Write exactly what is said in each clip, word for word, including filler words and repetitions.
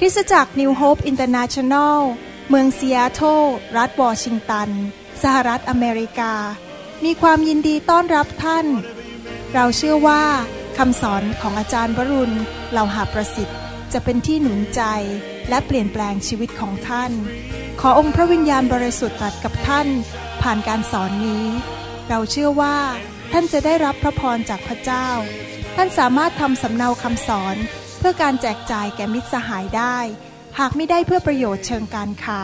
คริสตจักร New Hope International เมืองซีแอตเทิลรัฐวอชิงตันสหรัฐอเมริกามีความยินดีต้อนรับท่านเราเชื่อว่าคำสอนของอาจารย์วรุณเหล่าหาประสิทธิ์จะเป็นที่หนุนใจและเปลี่ยนแปลงชีวิตของท่านขอองค์พระวิญญาณบริสุทธิ์ตรัสกับท่านผ่านการสอนนี้เราเชื่อว่าท่านจะได้รับพระพรจากพระเจ้าท่านสามารถทำสำเนาคำสอนเพื่อการแจกจ่ายแก่มิตรสหายได้หากไม่ได้เพื่อประโยชน์เชิงการค้า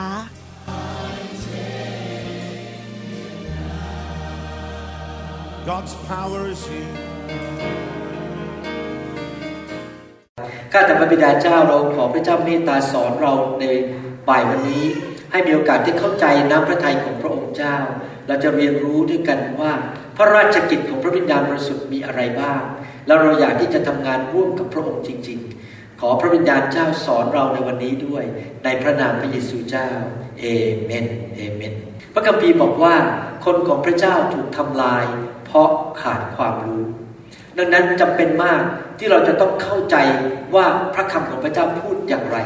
ข้าแต่พระบิดาเจ้าเราขอพระเจ้าเมตตาสอนเราในบ่ายวันนี้ให้มีโอกาสได้เข้าใจน้ำพระทัยของพระองค์เจ้าเราจะเรียนรู้ด้วยกันว่าพระราชกิจของพระวิญญาณบริสุทธิ์มีอะไรบ้างแล้วเราอยากที่จะทำงานร่วมกับพระองค์จริงๆขอพระวิญญาณเจ้าสอนเราในวันนี้ด้วยในพระนามพระเยซูเจ้าเอเมนเอเมนพระคัมภีร์บอกว่าคนของพระเจ้าถูกทำลายเพราะขาดความรู้ดังนั้นจำเป็นมากที่เราจะต้องเข้าใจว่าพระคำของพระเจ้าพูดอย่างไร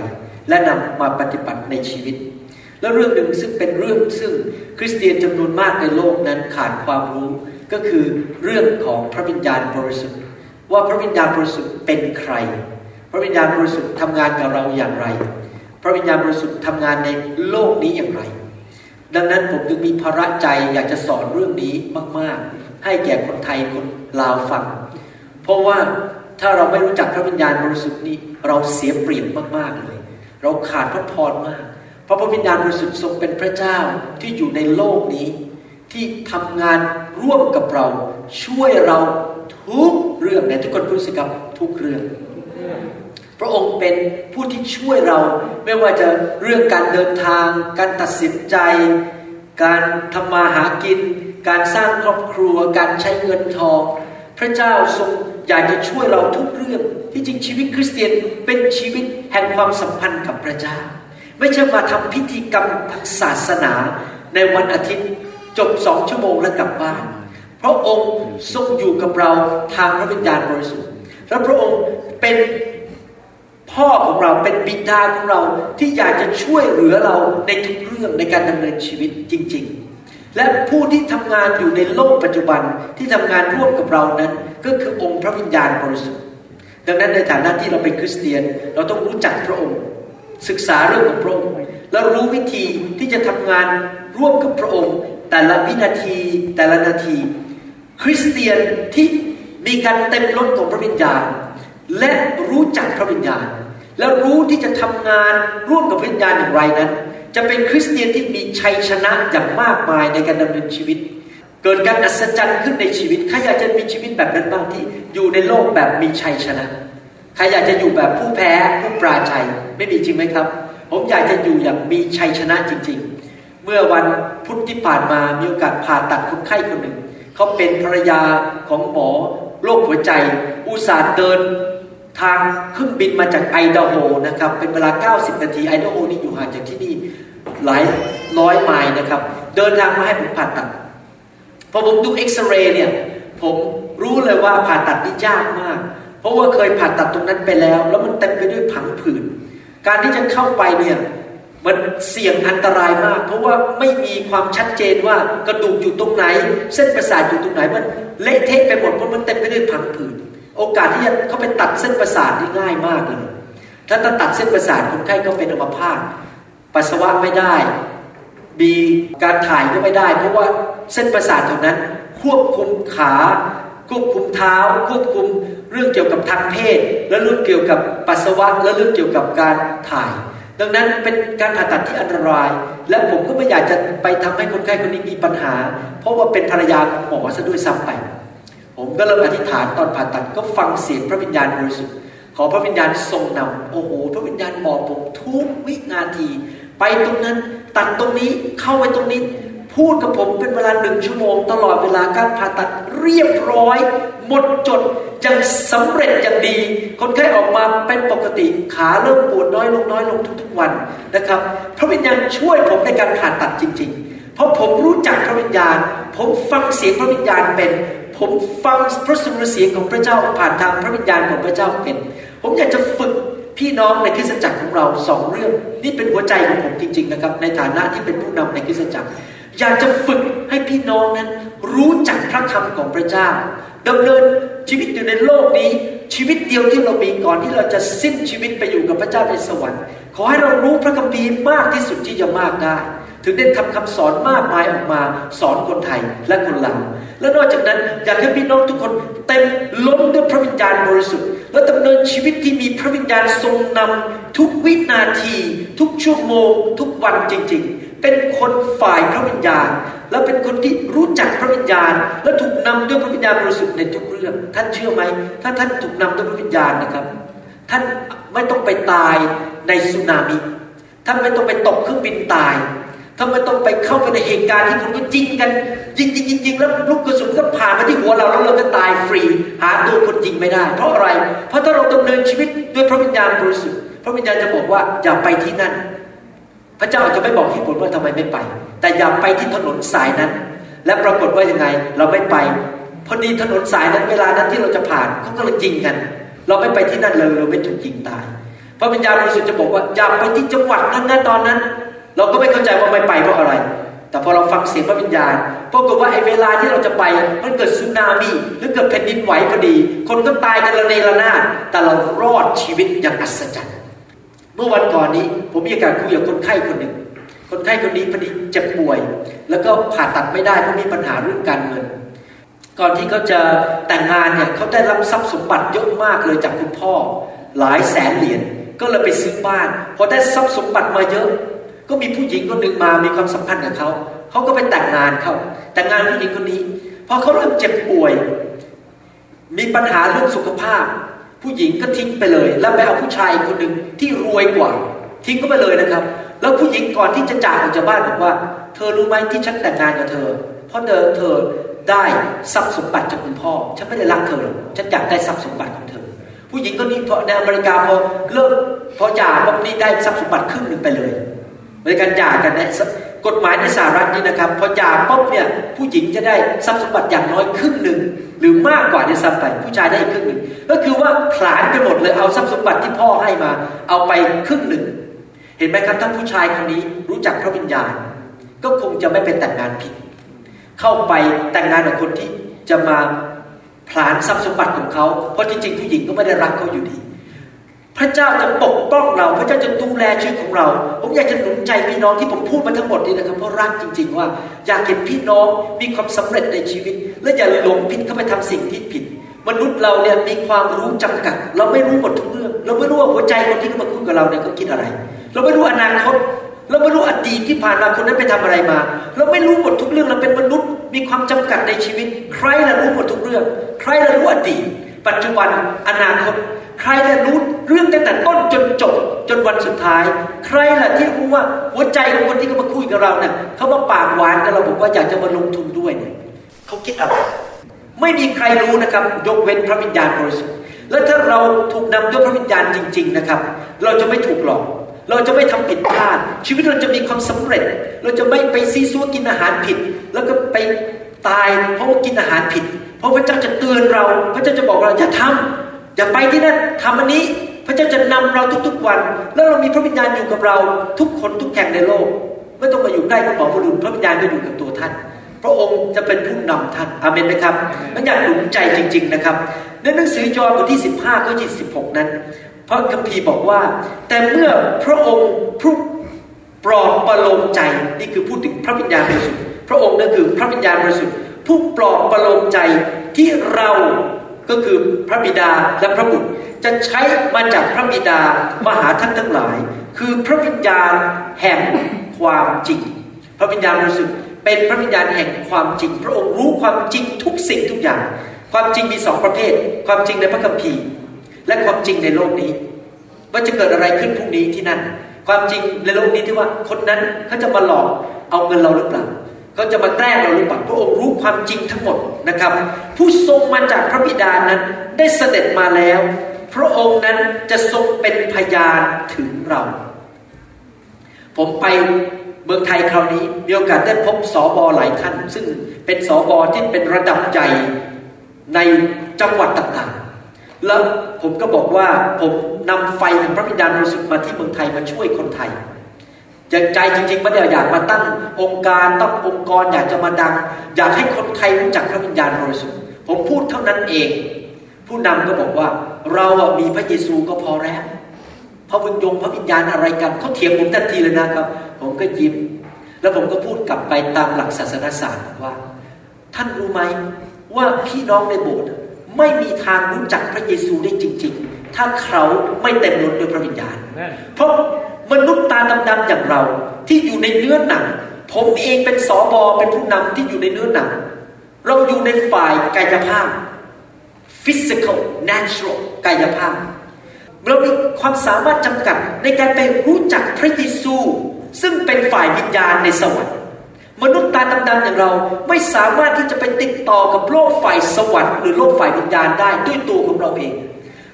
และนำมาปฏิบัติในชีวิตและเรื่องหนึ่งซึ่งเป็นเรื่องซึ่งคริสเตียนจำนวนมากในโลกนั้นขาดความรู้ก็คือเรื่องของพระวิญญาณบริสุทธิ์ว่าพระวิญญาณบริสุทธิ์เป็นใครพระวิญญาณบริสุทธิ์ทำงานกับเราอย่างไรพระวิญญาณบริสุทธิ์ทำงานในโลกนี้อย่างไรดังนั้นผมจึงมีภาระใจอยากจะสอนเรื่องนี้มากๆให้แก่คนไทยคนลาวฟังเพราะว่าถ้าเราไม่รู้จักพระวิญญาณบริสุทธิ์นี้เราเสียเปรียบมากๆเลยเราขาดพระพรมากเพราะพระวิญญาณบริสุทธิ์ทรงเป็นพระเจ้าที่อยู่ในโลกนี้ที่ทำงานร่วมกับเราช่วยเราทุกเรื่องในทุกคนพูดสิครับทุกเรื่องพระองค์เป็นผู้ที่ช่วยเราไม่ว่าจะเรื่องการเดินทางการตัดสินใจการทำมาหากินการสร้างครอบครัวการใช้เงินทองพระเจ้าทรงอยากจะช่วยเราทุกเรื่องที่จริงชีวิตคริสเตียนเป็นชีวิตแห่งความสัมพันธ์กับพระเจ้าไม่ใช่มาทำพิธีกรรมทางศาสนาในวันอาทิตย์จบสองชั่วโมงแล้วกลับบ้านพระองค์ทรงอยู่กับเราทางพระวิญญาณบริสุทธิ์และพระองค์เป็นพ่อของเราเป็นบิดาของเราที่อยากจะช่วยเหลือเราในทุกเรื่องในการดำเนินชีวิตจริงๆและผู้ที่ทำงานอยู่ในโลกปัจจุบันที่ทำงานร่วมกับเรานั้นก็คือองค์พระวิญญาณบริสุทธิ์ดังนั้นในฐานะที่เราเป็นคริสเตียนเราต้องรู้จักพระองค์ศึกษาเรื่องของพระองค์และรู้วิธีที่จะทำงานร่วมกับพระองค์แต่ละวินาทีแต่ละนาทีคริสเตียนที่มีการเต็มล้นของพระวิญญาณและรู้จักพระวิญญาณและรู้ที่จะทำงานร่วมกับพระวิญญาณอย่างไรนั้นจะเป็นคริสเตียนที่มีชัยชนะอย่างมากมายในการดำเนินชีวิตเกิดการอัศจรรย์ขึ้นในชีวิตใครอยากจะมีชีวิตแบบนั้นบ้างที่อยู่ในโลกแบบมีชัยชนะใครอยากจะอยู่แบบผู้แพ้ผู้ปราชัยไม่มีจริงไหมครับผมอยากจะอยู่อย่างมีชัยชนะจริงๆเมื่อวันพุธที่ผ่านมามีโอกาสผ่าตัดคนไข้คนหนึ่งเขาเป็นภรรยาของหมอโรคหัวใจอุตส่าห์เดินทางเครื่องบินมาจากไอดาโฮนะครับเป็นเวลาเก้าสิบนาทีไอดาโฮนี่อยู่ห่างจากที่นี่หลายร้อยไมล์นะครับเดินทางมาให้ผมผ่าตัดพอผมดูเอ็กซเรย์เนี่ยผมรู้เลยว่าผ่าตัดนี่ยากมากเพราะว่าเคยผ่าตัดตรงนั้นไปแล้วแล้วมันเต็มไปด้วยผังผืดการที่จะเข้าไปเนี่ยมันเสี่ยงอันตรายมากเพราะว่าไม่มีความชัดเจนว่ากระดูกอยู่ตรงไหนเส้นประสาทอยู่ตรงไหนมันเละเทะไปหมดเพราะมันเต็มไปด้วยผังผืดโอกาสที่จะเขาไปตัดเส้นประสาทนี่ง่ายมากเลยถ้าตัดเส้นประสาทคนไข้ก็เป็นอัมพาตปัสสาวะไม่ได้มีการถ่ายก็ไม่ได้เพราะว่าเส้นประสาทตรงนั้นควบคุมขาควบคุมเท้าควบคุมเรื่องเกี่ยวกับทางเพศและเรื่องเกี่ยวกับปัสสาวะและเรื่องเกี่ยวกับการถ่ายดังนั้นเป็นการผ่าตัดที่อันตรายและผมก็ไม่อยากจะไปทำให้คนไข้คนนี้มีปัญหาเพราะว่าเป็นภรรยาของหมอซะด้วยซ้ำไปผมก็เริ่มอธิษฐานตอนผ่าตัดก็ฟังเสียงพระวิญญาณบริสุทธิ์ขอพระวิญญาณทรงนำโอ้โหพระวิญญาณบอกผมทุกวินาทีไปตรงนั้นตัดตรงนี้เข้าไปตรงนี้พูดกับผมเป็นเวลาหนึ่งชั่วโมงตลอดเวลาการผ่าตัดเรียบร้อยหมดจดยังสำเร็จอย่างดีคนไข้ออกมาเป็นปกติขาเริ่มปวดน้อยลงน้อยลงทุกๆวันนะครับพระวิญญาณช่วยผมในการผ่าตัดจริงๆเพราะผมรู้จักพระวิญญาณผมฟังเสียงพระวิญญาณเป็นผมฟังพระสุรเสียงของพระเจ้าผ่านทางพระวิญญาณของพระเจ้าเป็นผมอยากจะฝึก พี่น้องในคริสตจักรของเราสองเรื่องนี่เป็นหัวใจของผมจริงๆนะครับในฐานะที่เป็นผู้นำในคริสตจักรอยากจะฝึกให้พี่น้องนั้นรู้จักพระธรรมของพระเจ้าดำเนินชีวิตอยู่ในโลกนี้ชีวิตเดียวที่เรามีก่อนที่เราจะสิ้นชีวิตไปอยู่กับพระเจ้าในสวรรค์ขอให้เรารู้พระคัมภีร์มากที่สุดที่จะมากได้ถึงได้ทำคำสอนมากมายออกมาสอนคนไทยและคนลาวและนอกจากนั้นอยากให้พี่น้องทุกคนเต็มล้นด้วยพระวิญญาณบริสุทธิ์และดำเนินชีวิตที่มีพระวิญญาณทรงนำทุกวินาทีทุกชั่วโมงทุกวันจริงๆเป็นคนฝ่ายพระวิญญาณและเป็นคนที่รู้จักพระวิญญาณและถูกนำด้วยพระวิญญาณบริสุทธิ์ในทุกเรื่องท่านเชื่อไหมถ้าท่านถูกนำด้วยพระวิญญาณนะครับท่านไม่ต้องไปตายในสึนามิท่านไม่ต้องไปตกเครื่องบินตายท่านไม่ต้องไปเข้าไปในเหตุการณ์ที่คนก็ยิงกันยิงยิงยิงยิงแล้วลูกกระสุนก็ผ่านมาที่หัวเราแล้วเราก็ตายฟรีหาตัวคนยิงไม่ได้เพราะอะไรเพราะถ้าเราดำเนินชีวิตด้วยพระวิญญาณบริสุทธิ์พระวิญญาณจะบอกว่าอย่าไปที่นั่นพระเจ้าอาจจะไม่บอกเหตุผลว่าทำไมไม่ไปแต่อย่าไปที่ถนนสายนั้นและปรากฏว่ายังไงเราไม่ไปพอดีถนนสายนั้นเวลานั้นที่เราจะผ่านเขาก็เลยยิงกันเราไม่ไปที่นั่นเลยเราไม่ถูกยิงตายพระวิญญาณบริสุทธิ์จะบอกว่าอย่าไปที่จังหวัดนั้นนะตอนนั้นเราก็ไม่เข้าใจว่าไม่ไปเพราะอะไรแต่พอเราฟังเสียงพระวิญญาณปรากฏว่าไอ้เวลาที่เราจะไปมันเกิดสึนามิหรือเกิดแผ่นดินไหวพอดีคนก็ตายกันระเนระนาดแต่เรารอดชีวิตอย่างอัศจรรย์เมื่อวันก่อนนี้ผมมีโอกาสคุยกับคนไข้คนหนึ่งคนไข้คนนี้พอดีเจ็บป่วยแล้วก็ผ่าตัดไม่ได้เพราะมีปัญหาเรื่องการเงินก่อนที่เขาจะแต่งงานเนี่ยเขาได้รับทรัพย์สมบัติเยอะมากเลยจากคุณพ่อหลายแสนเหรียญก็เลยไปซื้อบ้านพอได้ทรัพย์สมบัติมาเยอะก็มีผู้หญิงคนหนึ่งมามีความสัมพันธ์กับเขาเขาก็ไปแต่งงานเขาแต่งงานผู้หญิงคนนี้พอเขาเริ่มเจ็บป่วยมีปัญหาเรื่องสุขภาพผู้หญิงก็ทิ้งไปเลยแล้วไปเอาผู้ชายคนหนึ่งที่รวยกว่าทิ้งก็ไปเลยนะครับแล้วผู้หญิงก่อนที่จะจากออกจากบ้านบอกว่าเธอรู้ไหมที่ฉันแต่งงานกับเธอเพราะเธอเธอได้ทรัพย์สมบัติจากคุณพ่อฉันไม่ได้รักเธอหรอกฉันอยากได้ทรัพย์สมบัติของเธอผู้หญิงก็นี่พอในอเมริกาพอเลิกพอหย่าปุ๊บนี่ได้ทรัพย์สมบัติครึ่งนึงไปเลยในการหย่ากันเนี่ยกฎหมายในสหรัฐนี่นะครับพอหย่าปุ๊บเนี่ยผู้หญิงจะได้ทรัพย์สมบัติอย่างน้อยครึ่งนึงหรือมากกว่าที่ซ้ำไปผู้ชายได้อีกครึ่งหนึ่งก็คือว่าผลาญไปหมดเลยเอาทรัพย์สมบัติที่พ่อให้มาเอาไปครึ่งหนึ่งเห็นไหมครับท่านผู้ชายคนนี้รู้จักพระวิญญาณก็คงจะไม่ไปแต่งงานผิดเข้าไปแต่งงานกับคนที่จะมาผลาญทรัพย์สมบัติของเขาเพราะจริงๆผู้หญิงก็ไม่ได้รักเขาอยู่ดีพระเจ้าจะปกป้องเราพระเจ้าจะดูแลชีวิตของเราผมอยากจะหนุนใจพี่น้องที่ผมพูดมาทั้งหมดนี้นะครับเพราะรักจริงๆว่าอยากเห็นพี่น้องมีความสำเร็จในชีวิตและอย่าหลงผิดเข้าไปทำสิ่งที่ผิดมนุษย์เราเนี่ยมีความรู้จำกัดเราไม่รู้หมดทุกเรื่องเราไม่รู้ว่าหัวใจคนที่มาคุยกับเราเนี่ยเขาคิดอะไรเราไม่รู้อนาคตเราไม่รู้อดีตที่ผ่านมาคนนั้นไปทำอะไรมาเราไม่รู้หมดทุกเรื่องเราเป็นมนุษย์มีความจำกัดในชีวิตใครละรู้หมดทุกเรื่องใครละรู้อดีตปัจจุบันอนาคตใครล่ะรู้เรื่องตั้งแต่ต้นจนจบจนวันสุดท้ายใครล่ะที่รู้ว่าหัวใจของคนที่เขามาคุยกับเราเนี่ยเขามาปากหวานกับเราบอกว่าอยากจะมาลงทุนด้วยเนี่ยเขาคิดอะไรไม่มีใครรู้นะครับยกเว้นพระวิญญาณบริสุทธิ์และถ้าเราถูกนำด้วยพระวิญญาณจริงๆนะครับเราจะไม่ถูกหลอกเราจะไม่ทำผิดพลาดชีวิตเราจะมีความสำเร็จเราจะไม่ไปซีซัวกินอาหารผิดแล้วก็ไปตายเพราะว่ากินอาหารผิดเพราะพระเจ้าจะเตือนเราพระเจ้าจะบอกเราอย่าทำอย่าไปที่นั่นทำอันนี้พระเจ้าจะนำเราทุกๆวันแล้วเรามีพระวิญญาณอยู่กับเราทุกคนทุกแห่งในโลกไม่ต้องมาอยู่ใกล้กระเป๋าพระดุลพระวิญญาณจะอยู่กับตัวท่านพระองค์จะเป็นผู้นำท่านอาเมนไหมครับมันอยากหนุนใจจริงๆนะครับในหนังสือยอห์นบทที่สิบห้าข้อที่สิบหกนั้นพระคัมภีร์บอกว่าแต่เมื่อพระองค์ผู้ปลอบประโลมใจนี่คือพูดถึงพระวิญญาณบริสุทธิ์พระองค์นั่นคือพระวิญญาณบริสุทธิ์ผู้ปลอบประโลมใจที่เราก็คือพระบิดาและพระบุตรจะใช้มาจากพระบิดามาหาท่านทั้งหลายคือพระวิญญาณแห่งความจริงพระวิญญาณบริสุทธิ์เป็นพระวิญญาณแห่งความจริงพระองค์รู้ความจริงทุกสิ่งทุกอย่างความจริงมีสองประเภทความจริงในพระคัมภีร์และความจริงในโลกนี้ว่าจะเกิดอะไรขึ้นพรุ่งนี้ที่นั่นความจริงในโลกนี้ที่ว่าคนนั้นเขาจะมาหลอกเอาเงินเราหรือเปล่าเขาจะมาแกล้งเราหรือเปล่าพระองค์รู้ความจริงทั้งหมดนะครับผู้ทรงมาจากพระบิดานั้นได้เสด็จมาแล้วพระองค์นั้นจะทรงเป็นพยานถึงเราผมไปเมืองไทยคราวนี้มีโอกาสได้พบสบหลายท่านซึ่งเป็นสบที่เป็นระดับใหญ่ในจังหวัดต่างๆแล้วผมก็บอกว่าผม นำไฟแห่งพระบิดาบริสุทธิ์มาที่เมืองไทยมาช่วยคนไทยใจจริงๆไม่ได้อยากมาตั้งองค์การตั้งองค์กรอยากจะมาดังอยากให้คนไทยรู้จักพระวิญญาณบริสุทธิ์ผมพูดเท่านั้นเองผู้นำก็บอกว่าเราอ่ะมีพระเยซูก็พอแล้วพระบุญยงพระวิญญาณอะไรกันเขาเถียงผมทันทีเลยนะครับผมก็ยิ้มแล้วผมก็พูดกลับไปตามหลักศาสนศาสตร์ว่าท่านรู้ไหมว่าพี่น้องในโบสถ์ไม่มีทางรู้จักพระเยซูได้จริงๆถ้าเขาไม่เต็มล้นด้วยพระวิญญาณเพราะมนุษย์ตาดำๆอย่างเราที่อยู่ในเนื้อหนังผมเองเป็นสบเป็นผู้นำที่อยู่ในเนื้อหนังเราอยู่ในฝ่ายกายภาพ physical natural กายภาพเรามีความสามารถจำกัดในการไปรู้จักพระเยซูซึ่งเป็นฝ่ายวิญญาณในสวรรค์มนุษย์ตาดำๆอย่างเราไม่สามารถที่จะไปติดต่อกับโลกฝ่ายสวรรค์หรือโลกฝ่ายวิญญาณได้ด้วยตัวของเราเอง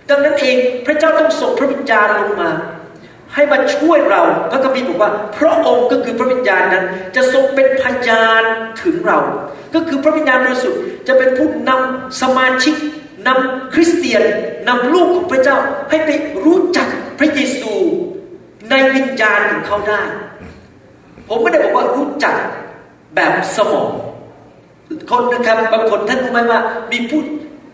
ดังนั้นเองพระเจ้าต้องส่งพระวิญญาณลงมาให้มาช่วยเราพระคัมภีร์บอกว่าพระองค์ก็คือพระวิญญาณนั้นจะทรงเป็นพยานถึงเราก็คือพระวิญญาณบริสุทธิ์จะเป็นผู้นำสมาชิกนำคริสเตียนนำลูกของพระเจ้าให้ไปรู้จักพระเยซูในวิญญาณของเขาได้ผมไม่ได้บอกว่ารู้จักแบบสมองคนนะครับบางคนท่านรู้ไหมว่ามีผู้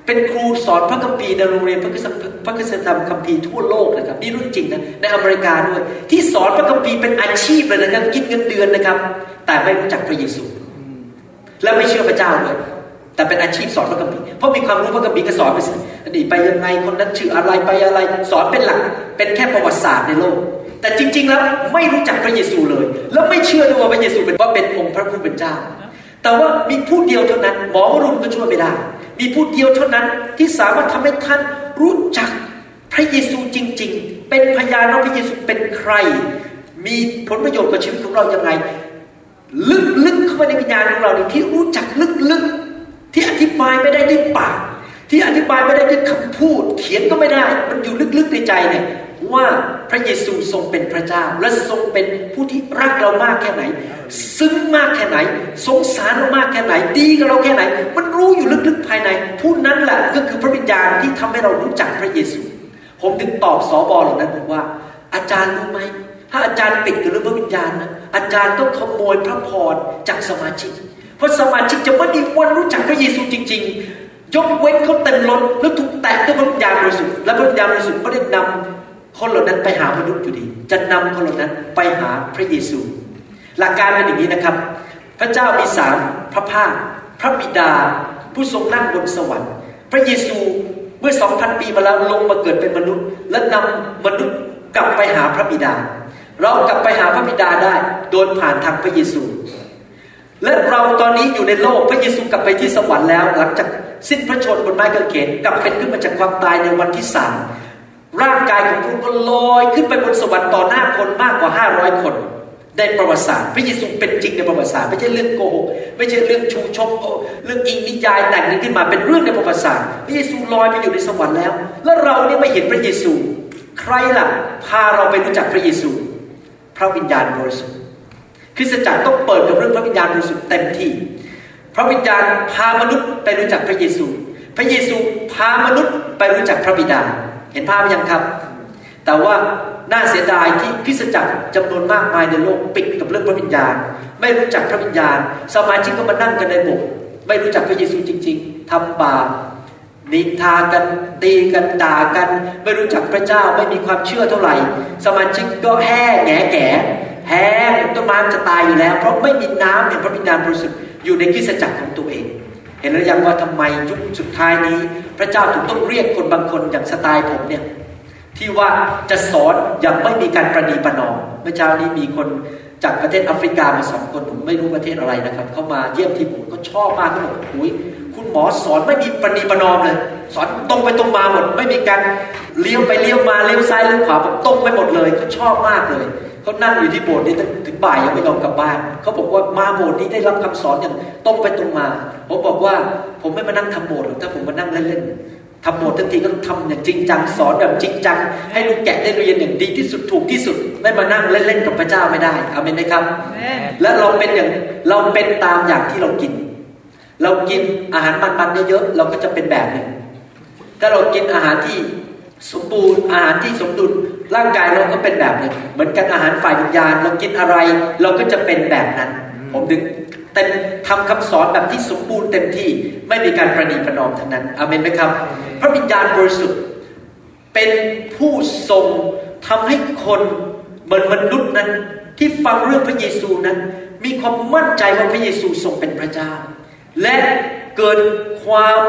เป็นครูสอนพระคัมภีร์ในโรงเรียนพระคัมภีร์พระคัมภีร์ทั่วโลกนะครับนี่เรื่องจริงนะในอเมริกาด้วยที่สอนพระคัมภีร์เป็นอาชีพเลยนะครับกินเงินเดือนนะครับแต่ไม่รู้จักพระเยซูและไม่เชื่อพระเจ้าด้วยแต่เป็นอาชีพสอนพระคัมภีร์เพราะมีความรู้พระคัมภีร์ก็สอนไปสิอดีตไปยังไงคนนั้นชื่ออะไรไปอะไรสอนเป็นหลักเป็นแค่ประวัติศาสตร์ในโลกแต่จริงๆแล้วไม่รู้จักพระเยซูเลยแล้วไม่เชื่อด้วยว่าพระเยซูเป็นว่าเป็นองค์พระผู้เป็นเจ้าแต่ว่ามีผู้เดียวเท่านั้นหมอวรุณก็ช่วยไม่ได้มีผู้เดียวเท่านั้นที่สามารถทำให้ท่านรู้จักพระเยซูจริงๆเป็นพยานว่าพระเยซูเป็นใครมีผลประโยชน์กับชีวิตของเราอย่างไรลึกๆเข้าไปในวิญญาณของเราที่รู้จักลึกๆที่อธิบายไม่ได้ด้วยปากที่อธิบายไม่ได้ด้วยคำพูดเขียนก็ไม่ได้มันอยู่ลึกๆในใจเนี่ยว่าพระเยซูทรงเป็นพระเจ้าและทรงเป็นผู้ที่รักเรามากแค่ไหนซึ้งมากแค่ไหนสงสารเรามากแค่ไหนดีกับเราแค่ไหนมันรู้อยู่ลึกๆภายในผู้นั้นแหละก็คือพระวิญญาณที่ทำให้เรารู้จักพระเยซูผมถึงตอบสบเหล่านั้นบอกว่าอาจารย์รู้ไหมถ้าอาจารย์ปิดกับเรื่องพระวิญญาณนะอาจารย์ต้องขโมยพระพรจากสมาชิกเพราะสมาชิกจะไม่ได้วันรู้จักพระเยซูจริงๆยกเว้นเขาเต็มล้นและถูกแตะด้วยพระวิญญาณบริสุทธิ์และพระวิญญาณบริสุทธิ์ก็ได้นำคนเหล่านั้นไปหามนุษย์อยู่ดีจะนำคนเหล่านั้นไปหาพระเยซูหลักการเป็นอย่างนี้นะครับพระเจ้ามีสามพระภาคพระบิดาผู้ทรงนั่งบนสวรรค์พระเยซูเมื่อ สองพัน ปีมาแล้วลงมาเกิดเป็นมนุษย์และนำมนุษย์กลับไปหาพระบิดาเรากลับไปหาพระบิดาได้โดยผ่านทางพระเยซูและเราตอนนี้อยู่ในโลกพระเยซูกลับไปที่สวรรค์แล้วหลังจากสิ้นพระชนม์บนไม้กางเขนกลับเป็นขึ้นมาจากความตายในวันที่สามร่างกายของพระองค์ก็ลอยขึ้นไปบนสวรรค์ต่อหน้าคนมากกว่าห้าร้อยคนในประวัติศาสตร์พระเยซูเป็นจริงในประวัติศาสตร์ไม่ใช่เรื่องโกหกไม่ใช่เรื่องชูชกเรื่องอิงนิยายแต่งขึ้นมาเป็นเรื่องในประวัติศาสตร์พระเยซูลอยไปอยู่ในสวรรค์แล้วแล้วเราเนี่ยไม่เห็นพระเยซูใครล่ะพาเราไปรู้จักพระเยซูพระวิญญาณบริสุทธิ์คริสตจักรต้องเปิดกับเรื่องพระวิญญาณบริสุทธิ์เต็มที่พระวิญญาณพามนุษย์ไปรู้จักพระเยซูพระเยซูพามนุษย์ไปรู้จักพระบิดาเห็นภาพยังครับแต่ว่าน่าเสียดายที่คริสตจักรจำนวนมากมายในโลกปิดกับเรื่องพระวิญญาณไม่รู้จักพระวิญญาณสมาชิกก็มานั่งกันในโบสถ์ไม่รู้จักพระเยซูจริงๆทำบาปนินทากันตีกันด่ากันไม่รู้จักพระเจ้าไม่มีความเชื่อเท่าไหร่สมาชิกก็แห้แง่แก่แห้ต้นไม้จะตายอยู่แล้วเพราะไม่มีน้ำแห่งพระวิญญาณบริสุทธิ์อยู่ในคริสตจักรของตัวเองเห็นหรือยังว่าทำไมยุคสุดท้ายนี้พระเจ้าถึงต้องเรียกคนบางคนอย่างสไตล์ผมเนี่ยที่ว่าจะสอนอย่างไม่มีการประนีประนอมเมื่อเช้านี้มีคนจากประเทศแอฟริกามาสองคนผมไม่รู้ประเทศอะไรนะครับเข้ามาเยี่ยมที่ผมก็ชอบมากเขาบอกอุ้ยคุณหมอสอนไม่มีประนีประนอมเลยสอนตรงไปตรงมาหมดไม่มีการเลี้ยวไปเลี้ยวมาเลี้ยวซ้ายเลี้ยวขวาผมตรงไปหมดเลยเขาชอบมากเลยเขานั่งอยู่ที่โบสถ์นี้ถึงบ่ายยังไม่ยอมกลับบ้านเขาบอกว่ามาโบสถ์นี้ได้รับคำสอนอย่างตรงไปตรงมาผมบอกว่าผมไม่มานั่งทำโบสถ์หรอกถ้าผมมานั่งเล่นๆทำโบสถ์ทั้งทีก็ต้องทำอย่างจริงจังสอนแบบจริงจังให้ลูกแกะได้เรียนอย่างดีที่สุดถูกที่สุดไม่มานั่งเล่นๆกับพระเจ้าไม่ได้อาเมนไหมครับและเราเป็นอย่างเราเป็นตามอย่างที่เรากินเรากินอาหารมันๆเยอะๆเราก็จะเป็นแบบหนึ่งถ้าเรากินอาหารที่ สมบูรณ์อาหารที่สมดุลร่างกายเราก็เป็นแบบนึงเหมือนกันอาหารฝ่ายวิญญาณเรากินอะไรเราก็จะเป็นแบบนั้นผมถึงแต่ทำคำสอนแบบที่สมบูรณ์เต็มที่ไม่มีการประนีประนอมทั้งนั้นอาเมนไหมครับพระวิญญาณบริสุทธิ์เป็นผู้ทรงทำให้คนเหมือนมนุษย์นั้นที่ฟังเรื่องพระเยซูนั้นมีความมั่นใจว่าพระเยซูทรงเป็นพระเจ้าและเกิดความ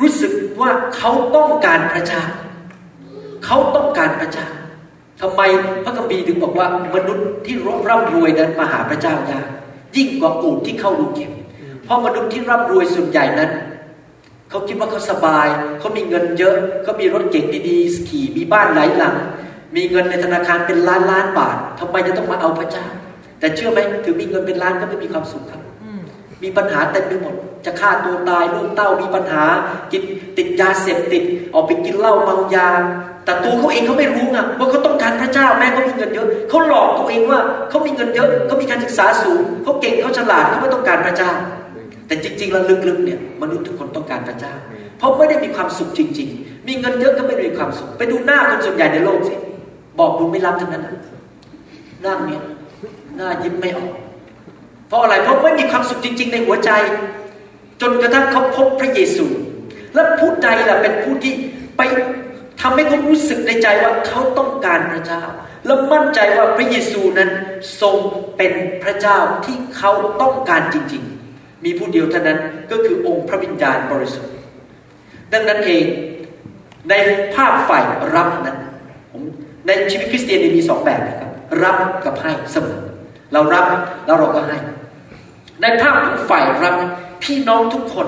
รู้สึกว่าเขาต้องการพระเจ้าเขาต้องการพระเจ้าทำไมพระคัมภีร์ถึงบอกว่ามนุษย์ที่ร่ำรวยนั้นมาหาพระเจ้ายากยิ่งกว่าอูฐที่เข้ารูเข็มเพราะมนุษย์ที่ร่ำรวยส่วนใหญ่นั้นเขาคิดว่าเขาสบายเขามีเงินเยอะเขามีรถเก๋งดีๆขี่มีบ้านหลายหลังมีเงินในธนาคารเป็นล้านล้านบาททำไมจะต้องมาเอาพระเจ้าแต่เชื่อไหมถึงมีเงินเป็นล้านก็ไม่มีความสุขครับมีปัญหาเต็มไปหมดจะฆ่าตัวตายลูกเต้ามีปัญหากินติดยาเสพติดออกไปกินเหล้าเมายาแต่ตัวเขาเองเขาไม่รู้ไงว่าเขาต้องการพระเจ้าแม้เขามีเงินเยอะเขาหลอกตัวเองว่าเขามีเงินเยอะเขามีการศึกษาสูงเขาเก่งเขาฉลาดเขาไม่ต้องการพระเจ้าแต่จริงๆแล้วลึกๆเนี่ยมนุษย์ทุกคนต้องการพระเจ้าเพราะไม่ได้มีความสุขจริงๆมีเงินเยอะก็ไม่ได้มีความสุขไปดูหน้าคนส่วนใหญ่ในโลกสิบอกบุญไม่รับทั้งนั้นหน้าเนี่ยหน้ายิ้มไม่ออกเพราะอะไรเพราะไม่มีความสุขจริงๆในหัวใจจนกระทั่งเขาพบพระเยซูและผู้ใดล่ะเป็นผู้ที่ไปทำให้เขารู้สึกในใจว่าเขาต้องการพระเจ้าและมั่นใจว่าพระเยซูนั้นทรงเป็นพระเจ้าที่เขาต้องการจริงๆมีผู้เดียวเท่านั้นก็คือองค์พระวิญญาณบริสุทธิ์ดังนั้นเองในภาพฝ่ายรับนั้นในชีวิตคริสเตียนมีสองแบบนะครับรับกับให้เสมอเรารับแล้วเราก็ให้ในภาพของฝ่ายรับพี่น้องทุกคน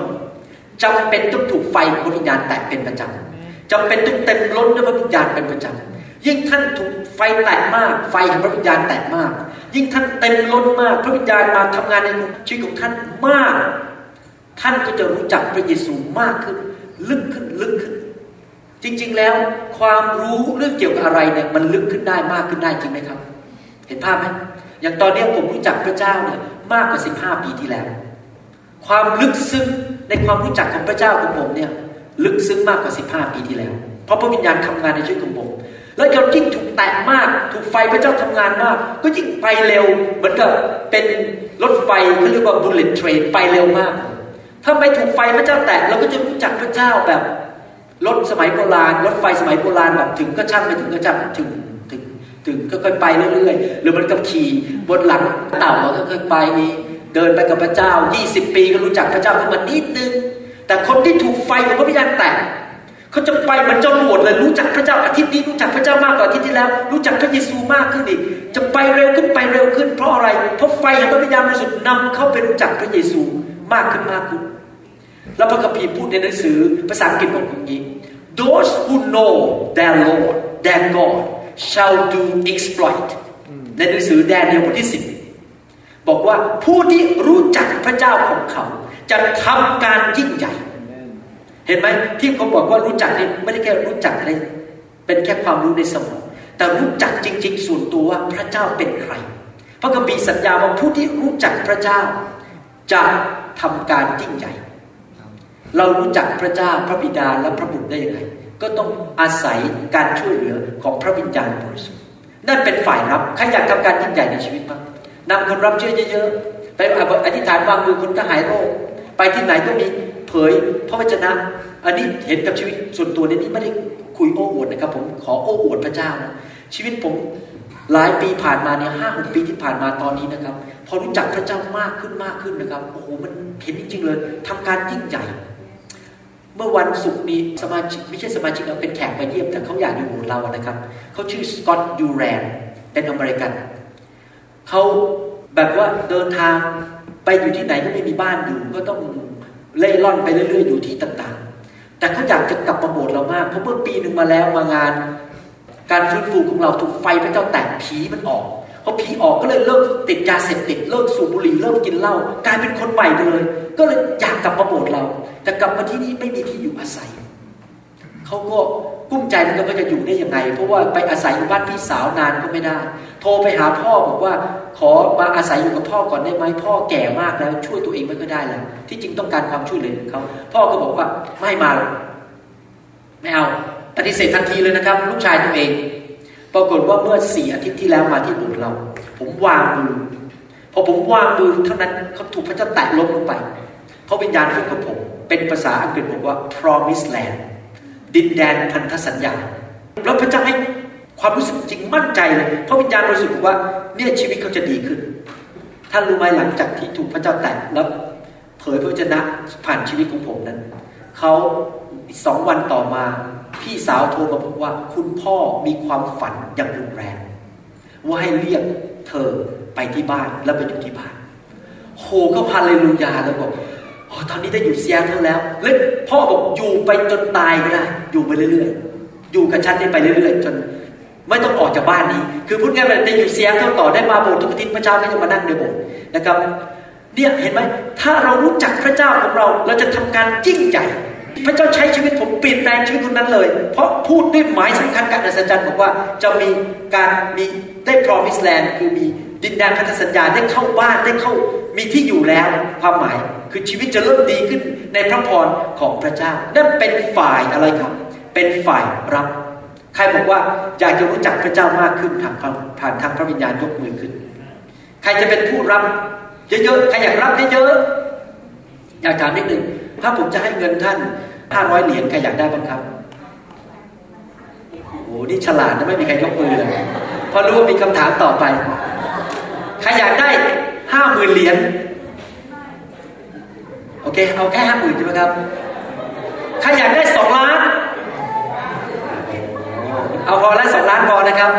จำเป็นต้องถูกไฟของพระวิญญาณแตะเป็นประจำจำเป็นต้องเต็มล้นด้วยพระวิญญาณเป็นประจำยิ่งท่านถูกไฟแตะมากไฟของพระวิญญาณแตะมากยิ่งท่านเต็มล้นมากพระวิญญาณมาทำงานในชีวิตของท่านมากท่านก็จะรู้จักพระเยซูมากขึ้นลึกขึ้นลึกขึ้นจริงๆแล้วความรู้เรื่องเกี่ยวกับอะไรเนี่ยมันลึกขึ้นได้มากขึ้นได้จริงไหมครับเห็นภาพไหมอย่างตอนนี้ผมรู้จักพระเจ้าเนี่ยมากกว่าสิบห้าปีที่แล้วความลึกซึ้งในความรู้จักของพระเจ้าของผมเนี่ยลึกซึ้งมากกว่าสิบห้าปีที่แล้วเพราะพระวิญญาณทำงานในชีวิตของผมและเรายิ่งถูกแตะมากถูกไฟพระเจ้าทำงานมากก็ยิ่งไปเร็วเหมือนกับเป็นรถไฟเขาเรียกว่า bullet train ไปเร็วมากถ้าไม่ถูกไฟพระเจ้าแตะเราก็จะรู้จักพระเจ้าแบบรถสมัยโบราณรถไฟสมัยโบราณแบบถึงก็ช่างไม่ถึงก็จับถึงถึงถึงก็ค่อยไปเรื่อยๆหรือมันกับขี่บนหลังเต่าก็ค่อยไปเดินไปกับพระเจ้ายี่สิบปีก็รู้จักพระเจ้าขึ้นมานิดนึงแต่คนที่ถูกไฟของพระวิญญาณแตะเขาจะไปมันจะหมดเลยรู้จักพระเจ้าอาทิตย์นี้รู้จักพระเจ้ามากกว่าอาทิตย์ที่แล้วรู้จักพระเยซูมากขึ้นอีกจะไปเร็วขึ้นไปเร็วขึ้นเพราะอะไรเพราะไฟของพระวิญญาณบริสุทธิ์นำเข้าไปรู้จักพระเยซูมากขึ้นมากขึ้นแล้วพระคัมภีร์พูดในหนังสือภาษาอังกฤษบอกอย่างนี้ Those who know their Lord, their God, shall do exploit ในหนังสือแดเนียลบทที่สิบบอกว่าผู้ที่รู้จักพระเจ้าของเขาจะทำการยิ่งใหญ่ Amen. เห็นไหมที่เขาบอกว่ารู้จักนี่ไม่ได้แค่รู้จักอะไรเป็นแค่ความรู้ในสมองแต่รู้จักจริงๆส่วนตัวว่าพระเจ้าเป็นใครพระคัมภีร์สัญญาว่าผู้ที่รู้จักพระเจ้าจะทำการยิ่งใหญ่เรารู้จักพระเจ้าพระบิดาและพระบุตรได้ยังไงก็ต้องอาศัยการช่วยเหลือของพระวิญญาณบริสุทธิ์นั่นเป็นฝ่ายรับใครอยากทำการยิ่งใหญ่ในชีวิตบ้างนำคนรับเชื่อเยอะๆไปอธิษฐานวางมือคนก็หายโรคไปที่ไหนก็มีเผยพระวจนะอันนี้เห็นกับชีวิตส่วนตัวในนี้ไม่ได้คุยโอ้อวดนะครับผมขอโอ้อวดพระเจ้านะชีวิตผมหลายปีผ่านมาเนี่ยห้าหกปีที่ผ่านมาตอนนี้นะครับพอรู้จักพระเจ้ามากขึ้นมากขึ้นนะครับโอ้โหมันเห็นจริงๆเลยทำการยิ่งใหญ่เมื่อวันศุกร์มีสมาชิกไม่ใช่สมาชิกเราเป็นแขกมาเยี่ยมแต่เขาอยากอยู่หมู่เรานะครับเขาชื่อสกอตต์ดูแรนเป็นอเมริกันเขาแบบว่าเดินทางไปอยู่ที่ไหนก็ไม่มีบ้านอยู่ก็ต้องเล่ร่อนไปเรื่อยๆอยู่ที่ต่างๆแต่เขาอยากจะกลับมาโบสถ์เรามากเพราะเมื่อปีหนึ่งมาแล้วมางานการฟื้นฟูของเราถูกไฟพระเจ้าแตะผีมันออกพอผีออกก็เลยเลิกติดยาเสพติดเลิกสูบบุหรี่เลิกกินเหล้ากลายเป็นคนใหม่ไปเลยก็เลยอยากกลับมาโบสถ์เราแต่กลับมาที่นี่ไม่มีที่อยู่อาศัยเขาก็กุ้มใจมันก็จะอยู่ได้ยังไงเพราะว่าไปอาศัยอยู่บ้านพี่สาวนานก็ไม่ได้โทรไปหาพ่อบอกว่าขอมาอาศัยอยู่กับพ่อก่อนได้ไหมพ่อแก่มากแล้วช่วยตัวเองไม่ค่อยได้แล้วที่จริงต้องการความช่วยเหลือเขาพ่อก็บอกว่าไม่มาไม่เอาไป ปฏิเสธทันทีเลยนะครับลูกชายตัวเองปรากฏว่าเมื่อสี่อาทิตย์ที่แล้วมาที่โบสถ์เราผมวางมือพอผมวางมือเท่านั้นเขาถูกพระเจ้าแตะล้มลงไปเขาวิญญาณขึ้นกับผมเป็นภาษาอังกฤษบอกว่า promise land ดินแดนพันธสัญญาแล้วพระเจ้าให้ความรู้สึกจริงมั่นใจเลยเพราะวิญญาณบริสุทธิ์บอกว่าเนี่ยชีวิตเขาจะดีขึ้นท่านรู้ไหมหลังจากที่ถูกพระเจ้าแตะแล้วเผยพระวจนะผ่านชีวิตของผมนั้นเขาสองวันต่อมาพี่สาวโทรมาบอกว่าคุณพ่อมีความฝันอย่างรุนแรงว่าให้เรียกเธอไปที่บ้านแล้วไปอยู่ที่บ้านโหก็ฮาเลลูยาแล้วบอกอ๋อตอนนี้ได้อยู่เซียนทั้งแล้วและพ่อบอกอยู่ไปจนตายก็ได้อยู่ไปเรื่อยๆอยู่กับฉันได้ไปเรื่อยๆจนไม่ต้องออกจากบ้านนี้คือพูดง่ายๆได้อยู่เซียนทั้งต่อได้มาโบสถ์ทุกอาทิตย์พระเจ้าก็จะมานั่งในโบสถ์นะครับเนี่ยเห็นไหมถ้าเรารู้จักพระเจ้าของเราเราจะทำการยิ่งใหญ่พระเจ้าใช้ชีวิตผมเปลี่ยนแปลงชีวิตคนนั้นเลยเพราะพูดด้วยหมายสำคัญการอัศจรรย์บอกว่าจะมีการมีได้ promise land คือมีดินแดนพันธสัญญาได้เข้าบ้านได้เข้ามีที่อยู่แล้วความหมายคือชีวิตจะเริ่มดีขึ้นในพระพรของพระเจ้านั่นเป็นฝ่ายอะไรครับเป็นฝ่ายรับใครบอกว่าอยากจะรู้จักพระเจ้ามากขึ้นผ่านทางพระวิญญาณยกมือขึ้นใครจะเป็นผู้รับเยอะๆใครอยากรับเยอะๆอยากถามนิดนึงถ้าผมจะให้เงินท่านห้าร้อยเหรียญใครอยากได้บ้างครับโอ้นี่ฉลาดนะไม่มีใครยกมือเลยเพราะรู้ว่ามีคำถามต่อไปใครอยากได้ ห้าหมื่น เหรียญโอเคเอาแค่ ห้าหมื่น ใช่ไหมครับใครอยากได้สองล้านเอาพอแล้วสองล้านพอนะครับ